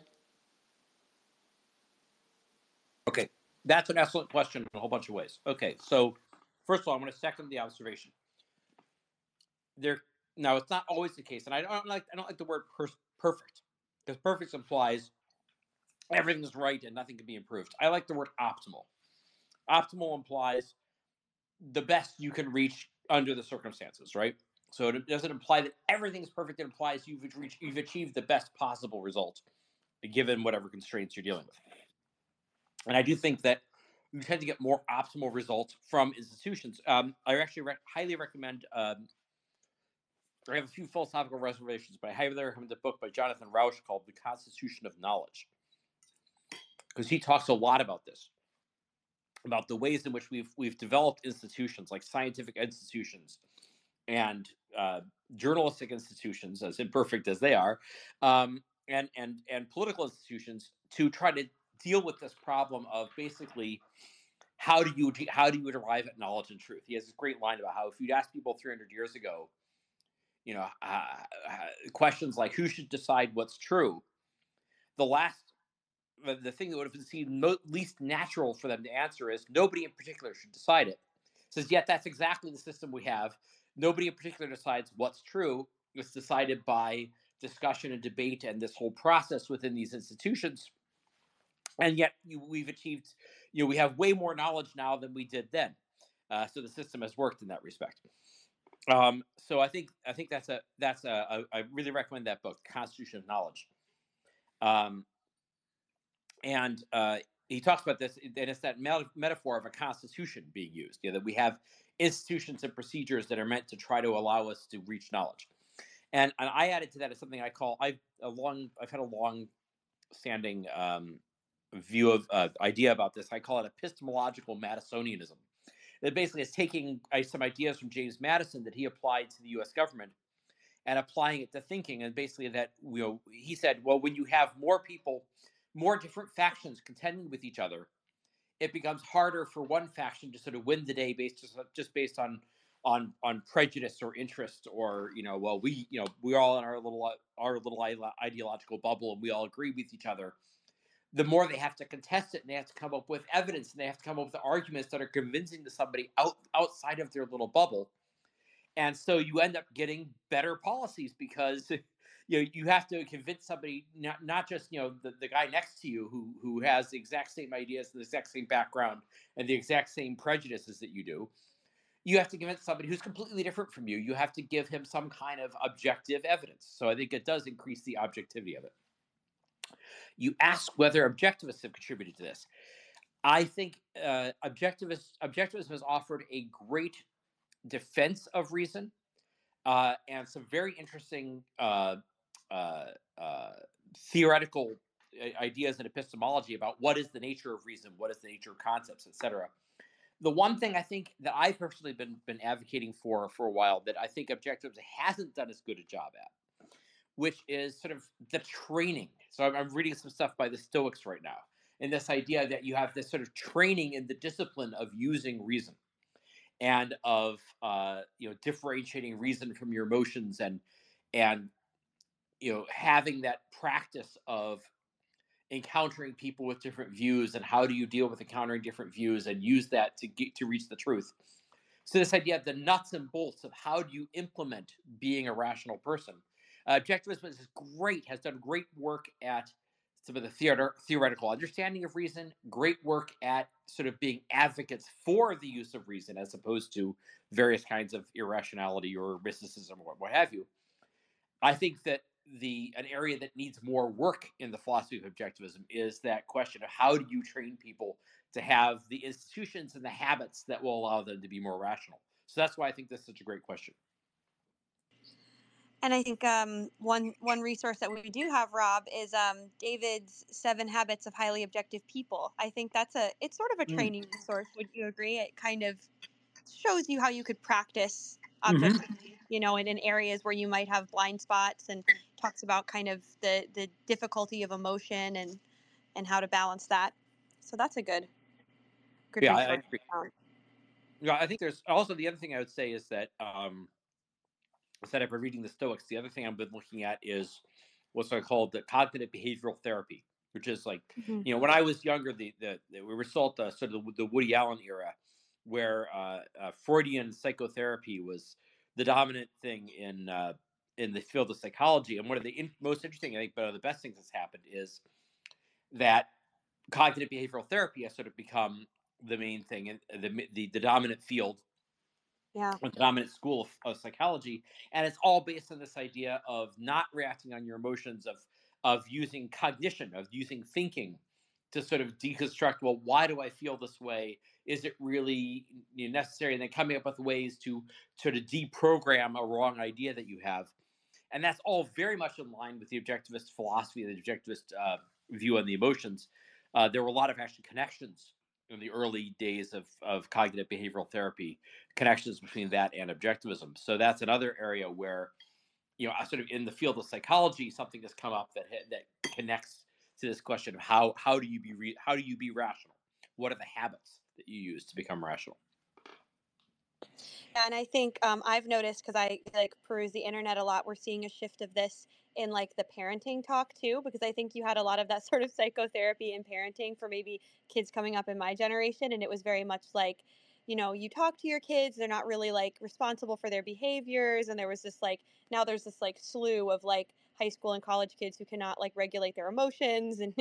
Okay, that's an excellent question in a whole bunch of ways. Okay, so first of all, I'm going to second the observation. Now, it's not always the case, and I don't like the word perfect, because perfect implies everything's right and nothing can be improved. I like the word optimal. Optimal implies the best you can reach under the circumstances, right? So it doesn't imply that everything's perfect. It implies you've achieved the best possible result, given whatever constraints you're dealing with. And I do think that you tend to get more optimal results from institutions. I actually highly recommend. I have a few philosophical reservations, but I highly recommend a book by Jonathan Rauch called The Constitution of Knowledge, because he talks a lot about this, about the ways in which we've developed institutions like scientific institutions and journalistic institutions, as imperfect as they are, and political institutions to try to deal with this problem of basically how do you arrive at knowledge and truth. He has this great line about how if you'd asked people 300 years ago, you know, questions like who should decide what's true, the thing that would have seemed least natural for them to answer is nobody in particular should decide it. Says, yet that's exactly the system we have. Nobody in particular decides what's true. It's decided by discussion and debate and this whole process within these institutions. And yet we've achieved, you know, we have way more knowledge now than we did then. So the system has worked in that respect. So I think I really recommend that book, Constitution of Knowledge. And he talks about this, and it's that metaphor of a constitution being used, you know, that we have institutions and procedures that are meant to try to allow us to reach knowledge. And I added to that is something I call, I've had a long standing view of idea about this. I call it epistemological Madisonianism. That basically is taking some ideas from James Madison that he applied to the U.S. government and applying it to thinking. And basically that, you know, he said, well, when you have more people, more different factions contending with each other, it becomes harder for one faction to sort of win the day based on prejudice or interest or, you know, well, we're all in our little ideological bubble and we all agree with each other. The more they have to contest it, and they have to come up with evidence, and they have to come up with arguments that are convincing to somebody outside of their little bubble. And so you end up getting better policies because, you know, you have to convince somebody, not just, you know, the guy next to you who has the exact same ideas, the exact same background, and the exact same prejudices that you do. You have to convince somebody who's completely different from you. You have to give him some kind of objective evidence. So I think it does increase the objectivity of it. You ask whether objectivists have contributed to this. I think objectivism has offered a great defense of reason and some very interesting theoretical ideas in epistemology about what is the nature of reason, what is the nature of concepts, etc. The one thing I think that I've personally been advocating for a while that I think objectivism hasn't done as good a job at, which is sort of the training. So I'm reading some stuff by the Stoics right now, and this idea that you have this sort of training in the discipline of using reason. and of differentiating reason from your emotions, and having that practice of encountering people with different views, and how do you deal with encountering different views and use that to get to reach the truth. So this idea of the nuts and bolts of how do you implement being a rational person. Objectivism is great, has done great work at some of the theoretical understanding of reason, great work at sort of being advocates for the use of reason as opposed to various kinds of irrationality or mysticism or what have you. I think that an area that needs more work in the philosophy of objectivism is that question of how do you train people to have the institutions and the habits that will allow them to be more rational. So that's why I think that's such a great question. And I think one resource that we do have, Rob, is David's 7 Habits of Highly Objective People. I think that's it's sort of a training resource. Would you agree? It kind of shows you how you could practice objectivity, and in areas where you might have blind spots, and talks about kind of the difficulty of emotion and how to balance that. So that's a good resource. I agree. I think there's also the other thing I would say is that instead of reading the Stoics, the other thing I've been looking at is what's called the cognitive behavioral therapy, which is like, when I was younger, we were taught the Woody Allen era, where Freudian psychotherapy was the dominant thing in the field of psychology. And one of the most interesting, I think, but one of the best things that's happened is that cognitive behavioral therapy has sort of become the main thing and the dominant field, the dominant school of psychology. And it's all based on this idea of not reacting on your emotions, of using cognition, of using thinking to sort of deconstruct, well, why do I feel this way? Is it really necessary? And then coming up with ways to sort of deprogram a wrong idea that you have. And that's all very much in line with the objectivist philosophy, the objectivist view on the emotions. There were a lot of actually connections in the early days of cognitive behavioral therapy, connections between that and objectivism. So that's another area where, sort of in the field of psychology, something has come up that connects to this question of how do you be rational? What are the habits that you use to become rational? And I think I've noticed, because I peruse the internet a lot, we're seeing a shift of this in the parenting talk too, because I think you had a lot of that sort of psychotherapy in parenting for maybe kids coming up in my generation. And it was very much you talk to your kids, they're not really responsible for their behaviors. And there was this now there's this slew of high school and college kids who cannot regulate their emotions and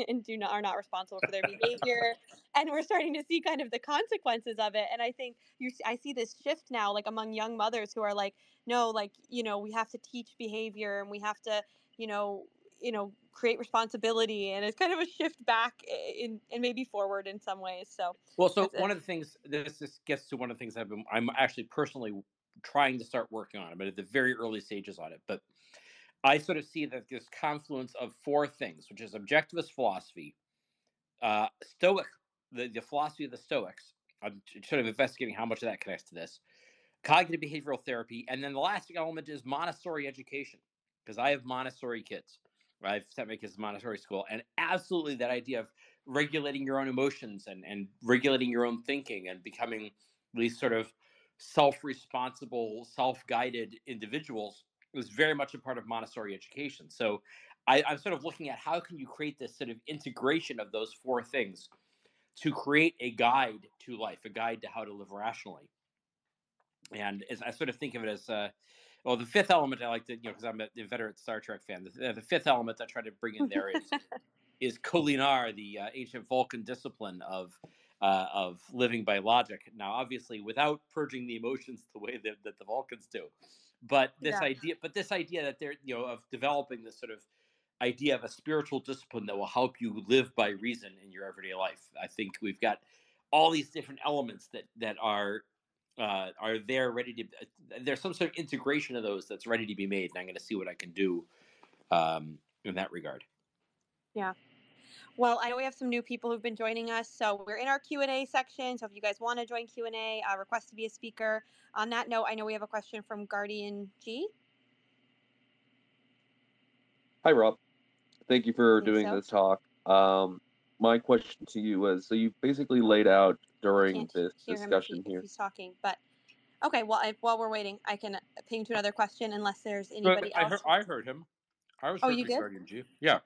are not responsible for their behavior. And we're starting to see kind of the consequences of it. And I think I see this shift now, among young mothers who are no, we have to teach behavior, and we have to, create responsibility. And it's kind of a shift back in, and maybe forward in some ways. So one of the things, this gets to one of the things I'm actually personally trying to start working on, but at the very early stages on it. But I sort of see that this confluence of 4 things, which is objectivist philosophy, the philosophy of the Stoics. I'm sort of investigating how much of that connects to this. Cognitive behavioral therapy. And then the last element is Montessori education, because I have Montessori kids. I've sent my kids to Montessori school. And absolutely that idea of regulating your own emotions and regulating your own thinking and becoming these sort of self-responsible, self-guided individuals was very much a part of Montessori education. So I'm sort of looking at how can you create this sort of integration of those 4 things to create a guide to life, a guide to how to live rationally. And as I sort of think of it as, the 5th element I like to, because I'm an inveterate Star Trek fan, the 5th element I try to bring in there is kulinar, the ancient Vulcan discipline of living by logic. Now, obviously, without purging the emotions the way that the Vulcans do. But this idea that they're, of developing this sort of idea of a spiritual discipline that will help you live by reason in your everyday life. I think we've got all these different elements that are there ready to, there's some sort of integration of those that's ready to be made. And I'm going to see what I can do in that regard. Yeah. Well, I know we have some new people who've been joining us, so we're in our Q&A section. So if you guys want to join Q&A, request to be a speaker. On that note, I know we have a question from Guardian G. Hi, Rob. Thank you for doing this talk. My question to you was, so you basically laid out during this discussion here. He's talking, but Okay, well, while we're waiting, I can ping to another question unless there's anybody else. I heard him. I was perfectly guardian, G. Yeah.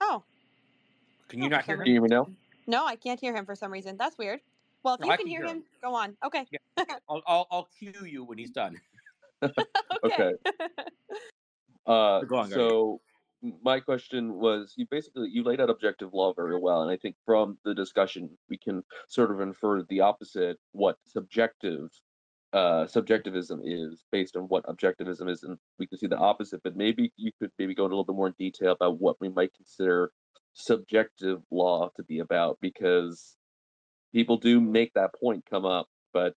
Oh. Can you not hear him? Can you hear me now? No, I can't hear him for some reason. That's weird. Well, if no, you can hear him, go on. Okay. Yeah. I'll cue you when he's done. Okay. So my question was, you laid out objective law very well, and I think from the discussion we can sort of infer the opposite, what subjectivism is, based on what objectivism is, and we can see the opposite. But maybe you could maybe go into a little bit more in detail about what we might consider subjective law to be about, because people do make that point come up, but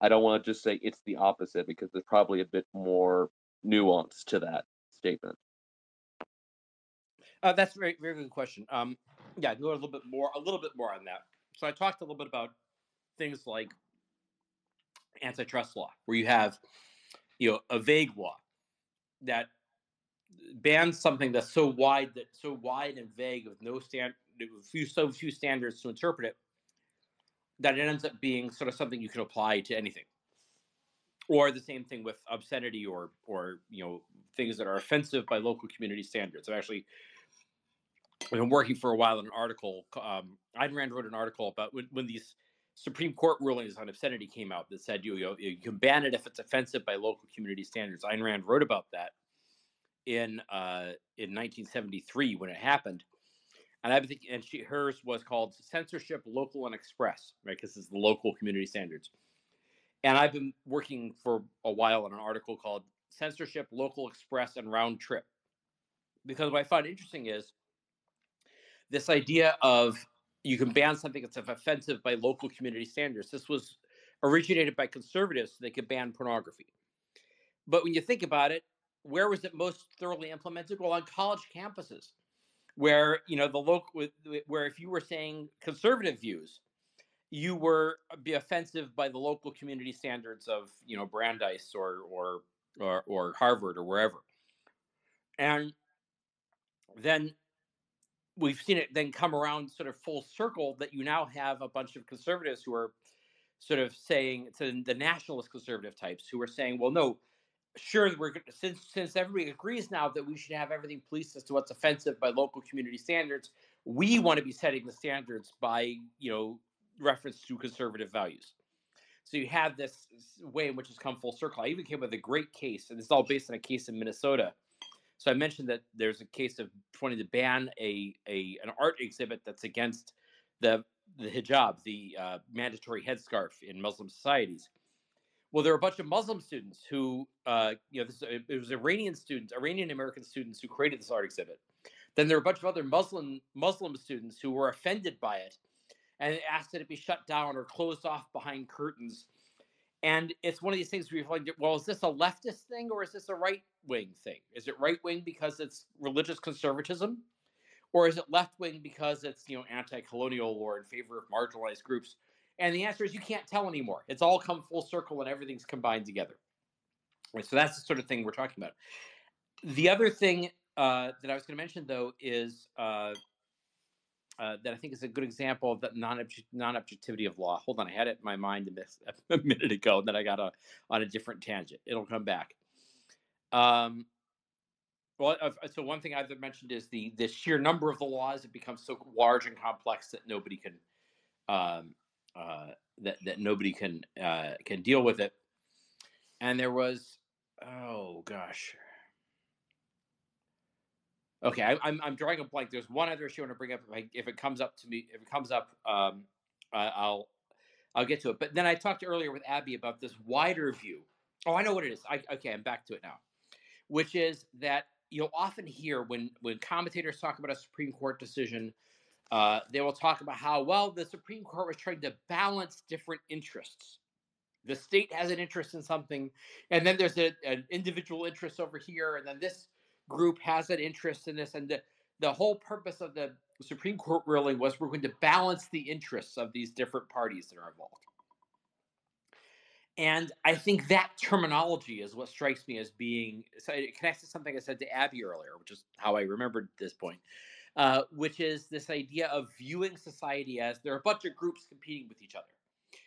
I don't want to just say it's the opposite, because there's probably a bit more nuance to that statement. That's a very, very good question. Yeah, go a little bit more on that. So I talked a little bit about things like antitrust law, where you have, a vague law that bans something that's so wide and vague with so few standards to interpret it, that it ends up being sort of something you can apply to anything. Or the same thing with obscenity or things that are offensive by local community standards. I've been working for a while on an article. Ayn Rand wrote an article about when these Supreme Court rulings on obscenity came out that said you can ban it if it's offensive by local community standards. Ayn Rand wrote about that in 1973 when it happened. And I think, hers was called Censorship Local and Express, right? Because it's the local community standards. And I've been working for a while on an article called Censorship, Local, Express, and Round Trip. Because what I found interesting is this idea of you can ban something that's offensive by local community standards. This was originated by conservatives so they could ban pornography. But when you think about it, where was it most thoroughly implemented? Well, on college campuses, where, where if you were saying conservative views, you were be offensive by the local community standards of, Brandeis or Harvard or wherever. And then we've seen it then come around sort of full circle that you now have a bunch of conservatives who are sort of saying, to the nationalist conservative types who are saying, well, no, sure, since everybody agrees now that we should have everything policed as to what's offensive by local community standards, we want to be setting the standards by, reference to conservative values. So you have this way in which it's come full circle. I even came with a great case, and this is all based on a case in Minnesota. So I mentioned that there's a case of wanting to ban an art exhibit that's against the hijab, the mandatory headscarf in Muslim societies. Well, there were a bunch of Muslim students who, it was Iranian American students who created this art exhibit. Then there were a bunch of other Muslim students who were offended by it, and it asked that it be shut down or closed off behind curtains. And it's one of these things where you're like, well, is this a leftist thing or is this a right-wing thing? Is it right-wing because it's religious conservatism? Or is it left-wing because it's, anti-colonial or in favor of marginalized groups? And the answer is you can't tell anymore. It's all come full circle and everything's combined together. And so that's the sort of thing we're talking about. The other thing that I was going to mention, though, is... that I think is a good example of that non-objectivity of law. Hold on, I had it in my mind a minute ago, and then I got on a different tangent. It'll come back. So one thing I've mentioned is the sheer number of the laws. It becomes so large and complex that nobody can deal with it. And there was, oh gosh. Okay, I'm drawing a blank. There's one other issue I want to bring up. If it comes up, I'll get to it. But then I talked earlier with Abby about this wider view. Oh, I know what it is. I'm back to it now, which is that you'll often hear when commentators talk about a Supreme Court decision, they will talk about how, well, the Supreme Court was trying to balance different interests. The state has an interest in something, and then there's an individual interest over here, and then this group has an interest in this, and the whole purpose of the Supreme Court ruling was we're going to balance the interests of these different parties that are involved. And I think that terminology is what strikes me as being, so it connects to something I said to Abby earlier, which is how I remembered this point, which is this idea of viewing society as there are a bunch of groups competing with each other.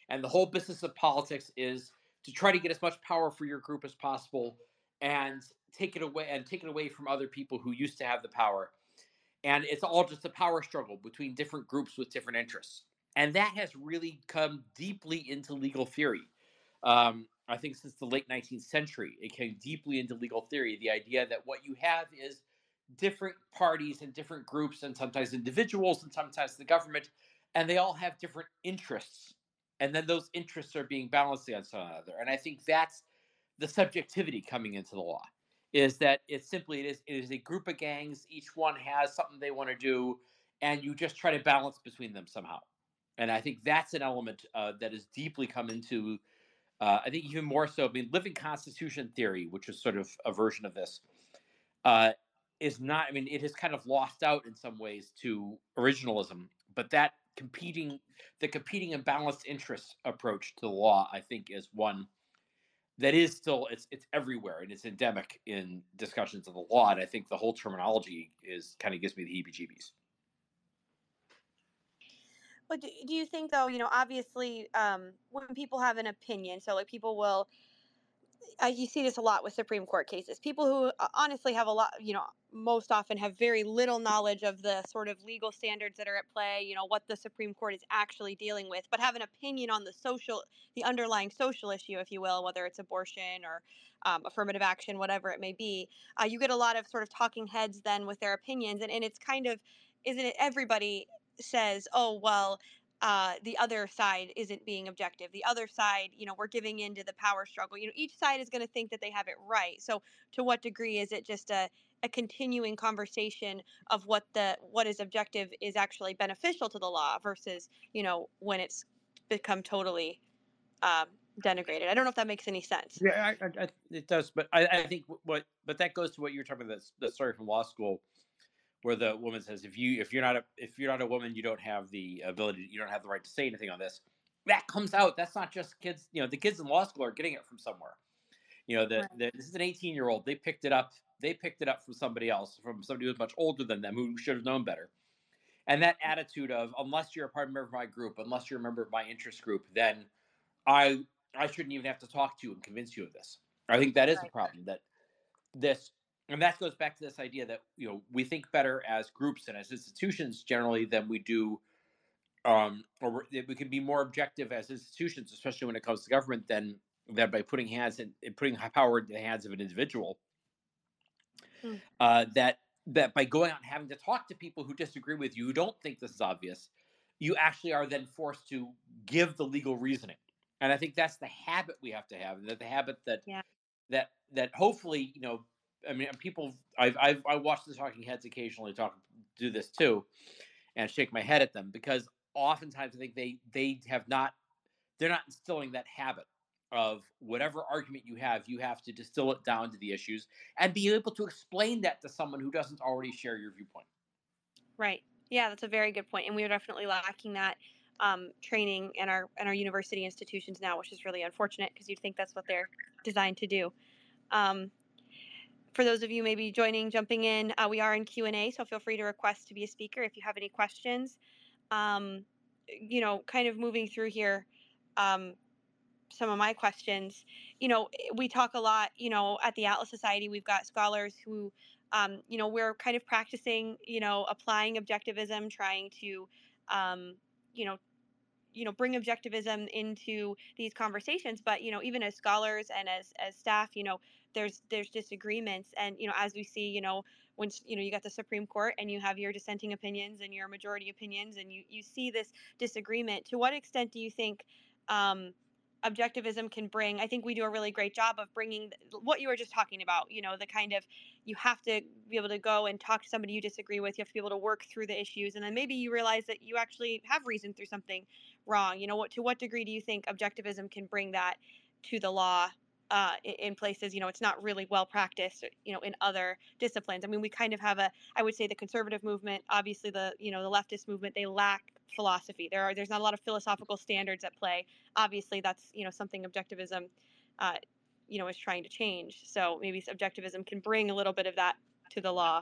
And the whole business of politics is to try to get as much power for your group as possible and take it away from other people who used to have the power. And it's all just a power struggle between different groups with different interests. And that has really come deeply into legal theory. I think since the late 19th century, it came deeply into legal theory, the idea that what you have is different parties and different groups and sometimes individuals and sometimes the government, and they all have different interests. And then those interests are being balanced against one another. And I think that's the subjectivity coming into the law, is that it's simply it is a group of gangs. Each one has something they want to do, and you just try to balance between them somehow. And I think that's an element that has deeply come into, I think even more so, I mean, living constitution theory, which is sort of a version of this, is not, I mean, it has kind of lost out in some ways to originalism, but that the competing and balanced interests approach to the law, I think, is one that is still, it's everywhere, and it's endemic in discussions of the law. And I think the whole terminology is kind of gives me the heebie-jeebies. But do you think, though, you know, obviously when people have an opinion, so like people will, you see this a lot with Supreme Court cases, people who honestly have a lot, you know, most often have very little knowledge of the sort of legal standards that are at play, you know, what the Supreme Court is actually dealing with, but have an opinion on the underlying social issue, if you will, whether it's abortion or affirmative action, whatever it may be. You get a lot of sort of talking heads then with their opinions, and it's kind of, isn't it, everybody says, oh, well, the other side isn't being objective. The other side, you know, we're giving in to the power struggle. You know, each side is going to think that they have it right. So to what degree is it just a continuing conversation of what is objective is actually beneficial to the law versus, you know, when it's become totally denigrated? I don't know if that makes any sense. Yeah, it does. But I think but that goes to what you were talking about, that story from law school, where the woman says, if you're not a woman, you don't have the ability, you don't have the right to say anything on this. That comes out. That's not just kids. You know, the kids in law school are getting it from somewhere. You know, this is an 18-year-old. They picked it up. They picked it up from somebody else, from somebody who's much older than them, who should have known better. And that attitude of, unless you're a part of my group, unless you're a member of my interest group, then I shouldn't even have to talk to you and convince you of this. I think that is a problem. And that goes back to this idea that, you know, we think better as groups and as institutions generally than we do, or we can be more objective as institutions, especially when it comes to government, than that by putting power into the hands of an individual. Mm. That by going out and having to talk to people who disagree with you, who don't think this is obvious, you actually are then forced to give the legal reasoning. And I think that's the habit we have to have, and the habit that hopefully, you know. I mean, people. I watch the talking heads occasionally do this too, and shake my head at them, because oftentimes I think they're not instilling that habit of whatever argument you have to distill it down to the issues and be able to explain that to someone who doesn't already share your viewpoint. Right. Yeah, that's a very good point, and we are definitely lacking that training in our university institutions now, which is really unfortunate, because you'd think that's what they're designed to do. For those of you maybe jumping in, we are in Q&A, so feel free to request to be a speaker if you have any questions. You know, kind of moving through here, some of my questions. You know, we talk a lot, you know, at the Atlas Society, we've got scholars who, you know, we're kind of practicing, you know, applying objectivism, trying to, you know, bring objectivism into these conversations. But, you know, even as scholars and as staff, you know, there's disagreements. And, you know, as we see, you know, when, you know, you got the Supreme Court and you have your dissenting opinions and your majority opinions, and you see this disagreement. To what extent do you think objectivism can bring? I think we do a really great job of bringing what you were just talking about, you know, the kind of, you have to be able to go and talk to somebody you disagree with. You have to be able to work through the issues. And then maybe you realize that you actually have reasoned through something wrong. You know, to what degree do you think objectivism can bring that to the law in places, you know, it's not really well practiced, you know, in other disciplines? I mean, we kind of have I would say the conservative movement, obviously the, you know, the leftist movement, they lack philosophy. There's not a lot of philosophical standards at play. Obviously, that's, you know, something objectivism, you know, is trying to change. So maybe objectivism can bring a little bit of that to the law.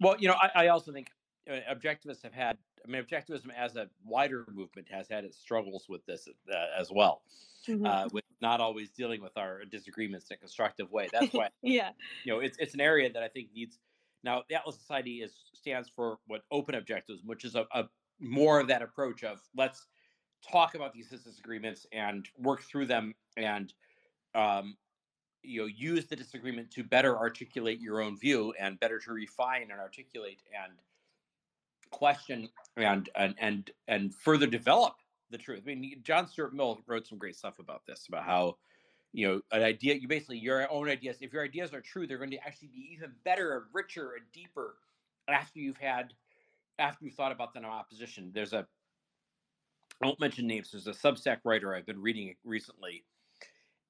Well, you know, I also think objectivists have had, I mean, objectivism as a wider movement has had its struggles with this as well, mm-hmm. With not always dealing with our disagreements in a constructive way. That's why, yeah, you know, it's an area that I think needs. Now, the Atlas Society stands for what open objectivism, which is a more of that approach of let's talk about these disagreements and work through them, and you know, use the disagreement to better articulate your own view and better to refine and articulate and question and further develop the truth. I mean, John Stuart Mill wrote some great stuff about this, about how, you know, an idea, you basically, your own ideas, if your ideas are true, they're going to actually be even better and richer and deeper after you've thought about them in opposition. There's a, I won't mention names, there's a Substack writer I've been reading recently,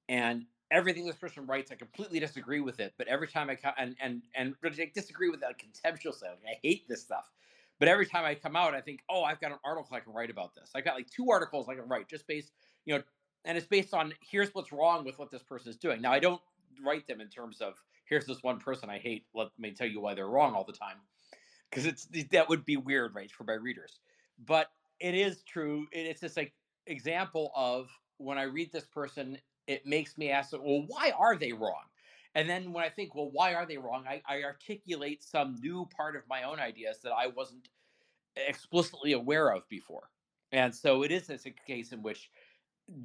and everything this person writes, I completely disagree with it, but every time I disagree with that contemptuously, like, I hate this stuff. But every time I come out, I think, oh, I've got an article I can write about this. I've got like 2 articles I can write just based, you know, and it's based on here's what's wrong with what this person is doing. Now, I don't write them in terms of here's this one person I hate, let me tell you why they're wrong all the time, because that would be weird, right, for my readers. But it is true. It's this like example of when I read this person, it makes me ask, well, why are they wrong? And then when I think, well, why are they wrong? I articulate some new part of my own ideas that I wasn't explicitly aware of before. And so it is this case in which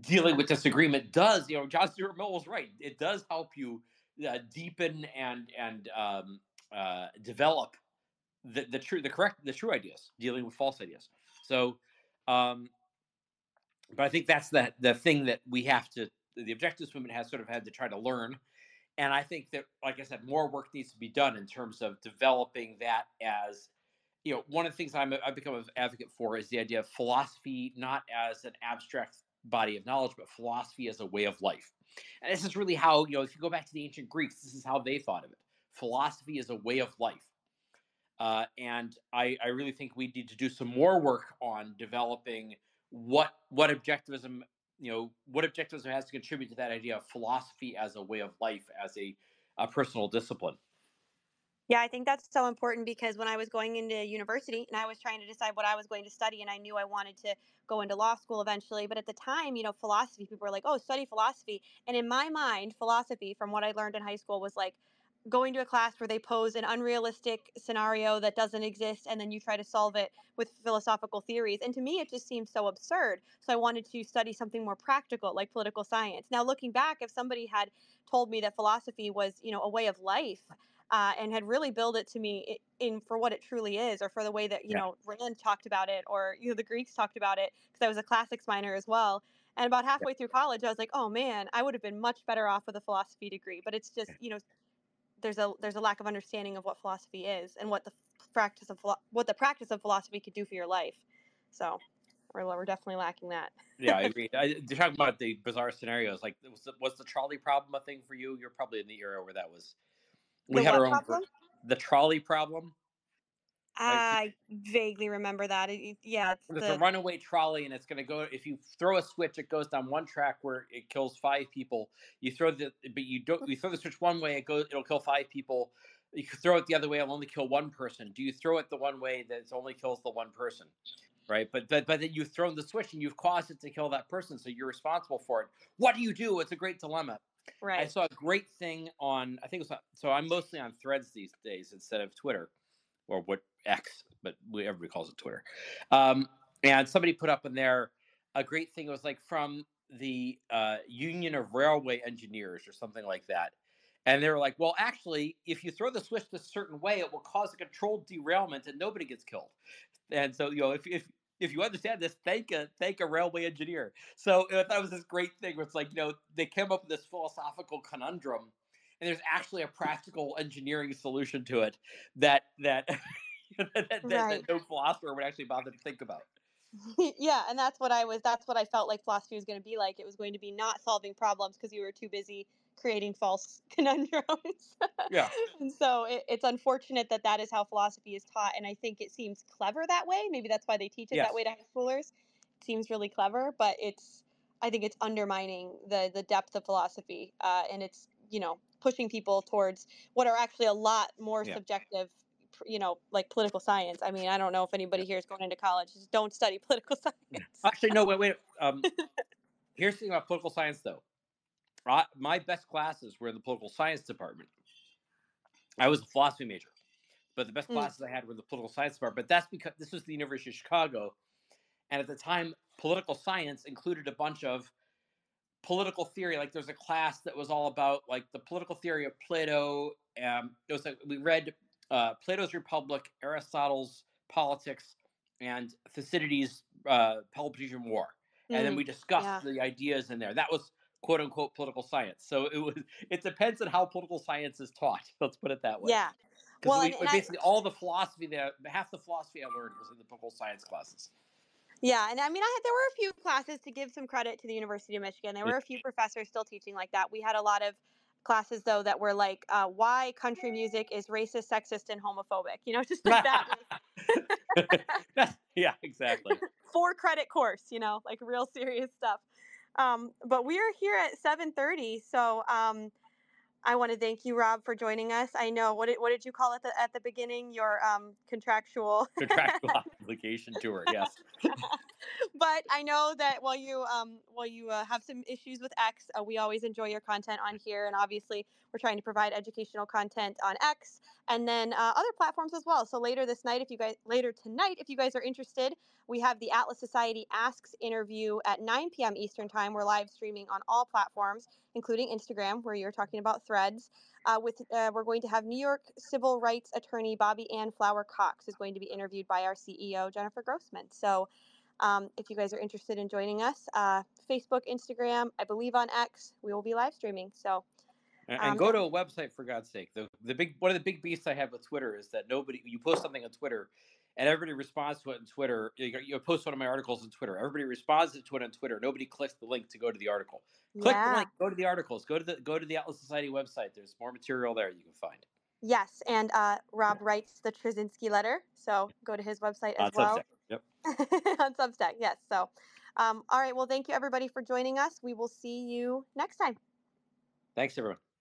dealing with disagreement does, you know, John Stuart Mill was right. It does help you deepen and develop the true ideas, dealing with false ideas. So, but I think that's the thing that we have to, the Objectivist movement has sort of had to try to learn. And I think that, like I said, more work needs to be done in terms of developing that as, you know, one of the things I've become an advocate for is the idea of philosophy, not as an abstract body of knowledge, but philosophy as a way of life. And this is really how, you know, if you go back to the ancient Greeks, this is how they thought of it. Philosophy as a way of life. And I really think we need to do some more work on developing what objectivism, you know, what objectivism has to contribute to that idea of philosophy as a way of life, as a personal discipline. Yeah, I think that's so important, because when I was going into university and I was trying to decide what I was going to study, and I knew I wanted to go into law school eventually. But at the time, you know, philosophy, people were like, oh, study philosophy. And in my mind, philosophy, from what I learned in high school, was like going to a class where they pose an unrealistic scenario that doesn't exist, and then you try to solve it with philosophical theories. And to me, it just seemed so absurd. So I wanted to study something more practical, like political science. Now, looking back, if somebody had told me that philosophy was, you know, a way of life, and had really billed it to me in for what it truly is, or for the way that, you know, Rand talked about it, or, you know, the Greeks talked about it, because I was a classics minor as well. And about halfway through college, I was like, oh man, I would have been much better off with a philosophy degree. But it's just, you know, there's a lack of understanding of what philosophy is and what the practice of philosophy could do for your life. So we're definitely lacking that. Yeah, I agree. You're talking about the bizarre scenarios. Like, was the trolley problem a thing for you? You're probably in the era where that was. The trolley problem. I vaguely remember that. It's a runaway trolley, and it's going to go. If you throw a switch, it goes down one track where it kills 5 people. You throw the switch one way, it'll kill 5 people. You throw it the other way, it'll only kill 1 person. Do you throw it the one way that it only kills the 1 person, right? But then you've thrown the switch and you've caused it to kill that person, so you're responsible for it. What do you do? It's a great dilemma. Right. I saw a great thing on. I think it was on, so. I'm mostly on Threads these days instead of Twitter, or what. X, but everybody calls it Twitter. And somebody put up in there a great thing. It was like from the Union of Railway Engineers or something like that. And they were like, well, actually, if you throw the switch a certain way, it will cause a controlled derailment and nobody gets killed. And so, you know, if you understand this, thank a railway engineer. So I thought it was this great thing where it's like, you know, they came up with this philosophical conundrum, and there's actually a practical engineering solution to it that that no philosopher would actually bother to think about. Yeah, and that's what I felt like philosophy was going to be like. It was going to be not solving problems because you were too busy creating false conundrums. Yeah. And so it's unfortunate that is how philosophy is taught, and I think it seems clever that way. Maybe that's why they teach it that way to high schoolers. It seems really clever, but I think it's undermining the depth of philosophy, and it's, you know, pushing people towards what are actually a lot more subjective, you know, like political science. I mean, I don't know if anybody here is going into college. Just don't study political science. Actually, no, wait. Here's the thing about political science, though. My best classes were in the political science department. I was a philosophy major, but the best classes I had were the political science department. But that's because this was the University of Chicago. And at the time, political science included a bunch of political theory. Like there's a class that was all about like the political theory of Plato. We read Plato's Republic, Aristotle's Politics, and Thucydides' Peloponnesian War. And then we discussed the ideas in there. That was quote unquote political science. So it depends on how political science is taught. Let's put it that way. Yeah. Well, all the philosophy half the philosophy I learned was in the political science classes. Yeah, and I mean, there were a few classes, to give some credit to the University of Michigan. There were a few professors still teaching like that. We had a lot of classes, though, that were like, why country music is racist, sexist, and homophobic. You know, just like that. Yeah, exactly. 4-credit course, you know, like real serious stuff. But we are here at 7:30, so I want to thank you, Rob, for joining us. I know, what did you call it at the beginning? Your contractual obligation tour, yes. But I know that while you have some issues with X, we always enjoy your content on here, and obviously we're trying to provide educational content on X and then other platforms as well. So later tonight, if you guys are interested, we have the Atlas Society Asks interview at 9 p.m. Eastern Time. We're live streaming on all platforms, including Instagram, where you're talking about threads. We're going to have New York civil rights attorney Bobbi Ann Flower Cox is going to be interviewed by our CEO, Jennifer Grossman. So if you guys are interested in joining us, Facebook, Instagram, I believe on X, we will be live streaming. So, and go to a website, for God's sake. One of the big beasts I have with Twitter is that you post something on Twitter and everybody responds to it on Twitter. You post one of my articles on Twitter. Everybody responds to it on Twitter. Nobody clicks the link to go to the article. Click the link, go to the articles, go to the Atlas Society website. There's more material there you can find. Yes, and Rob writes the Tracinski letter, so go to his website as well. Substack. Yep. On Substack, yes. So, all right, well, thank you, everybody, for joining us. We will see you next time. Thanks, everyone.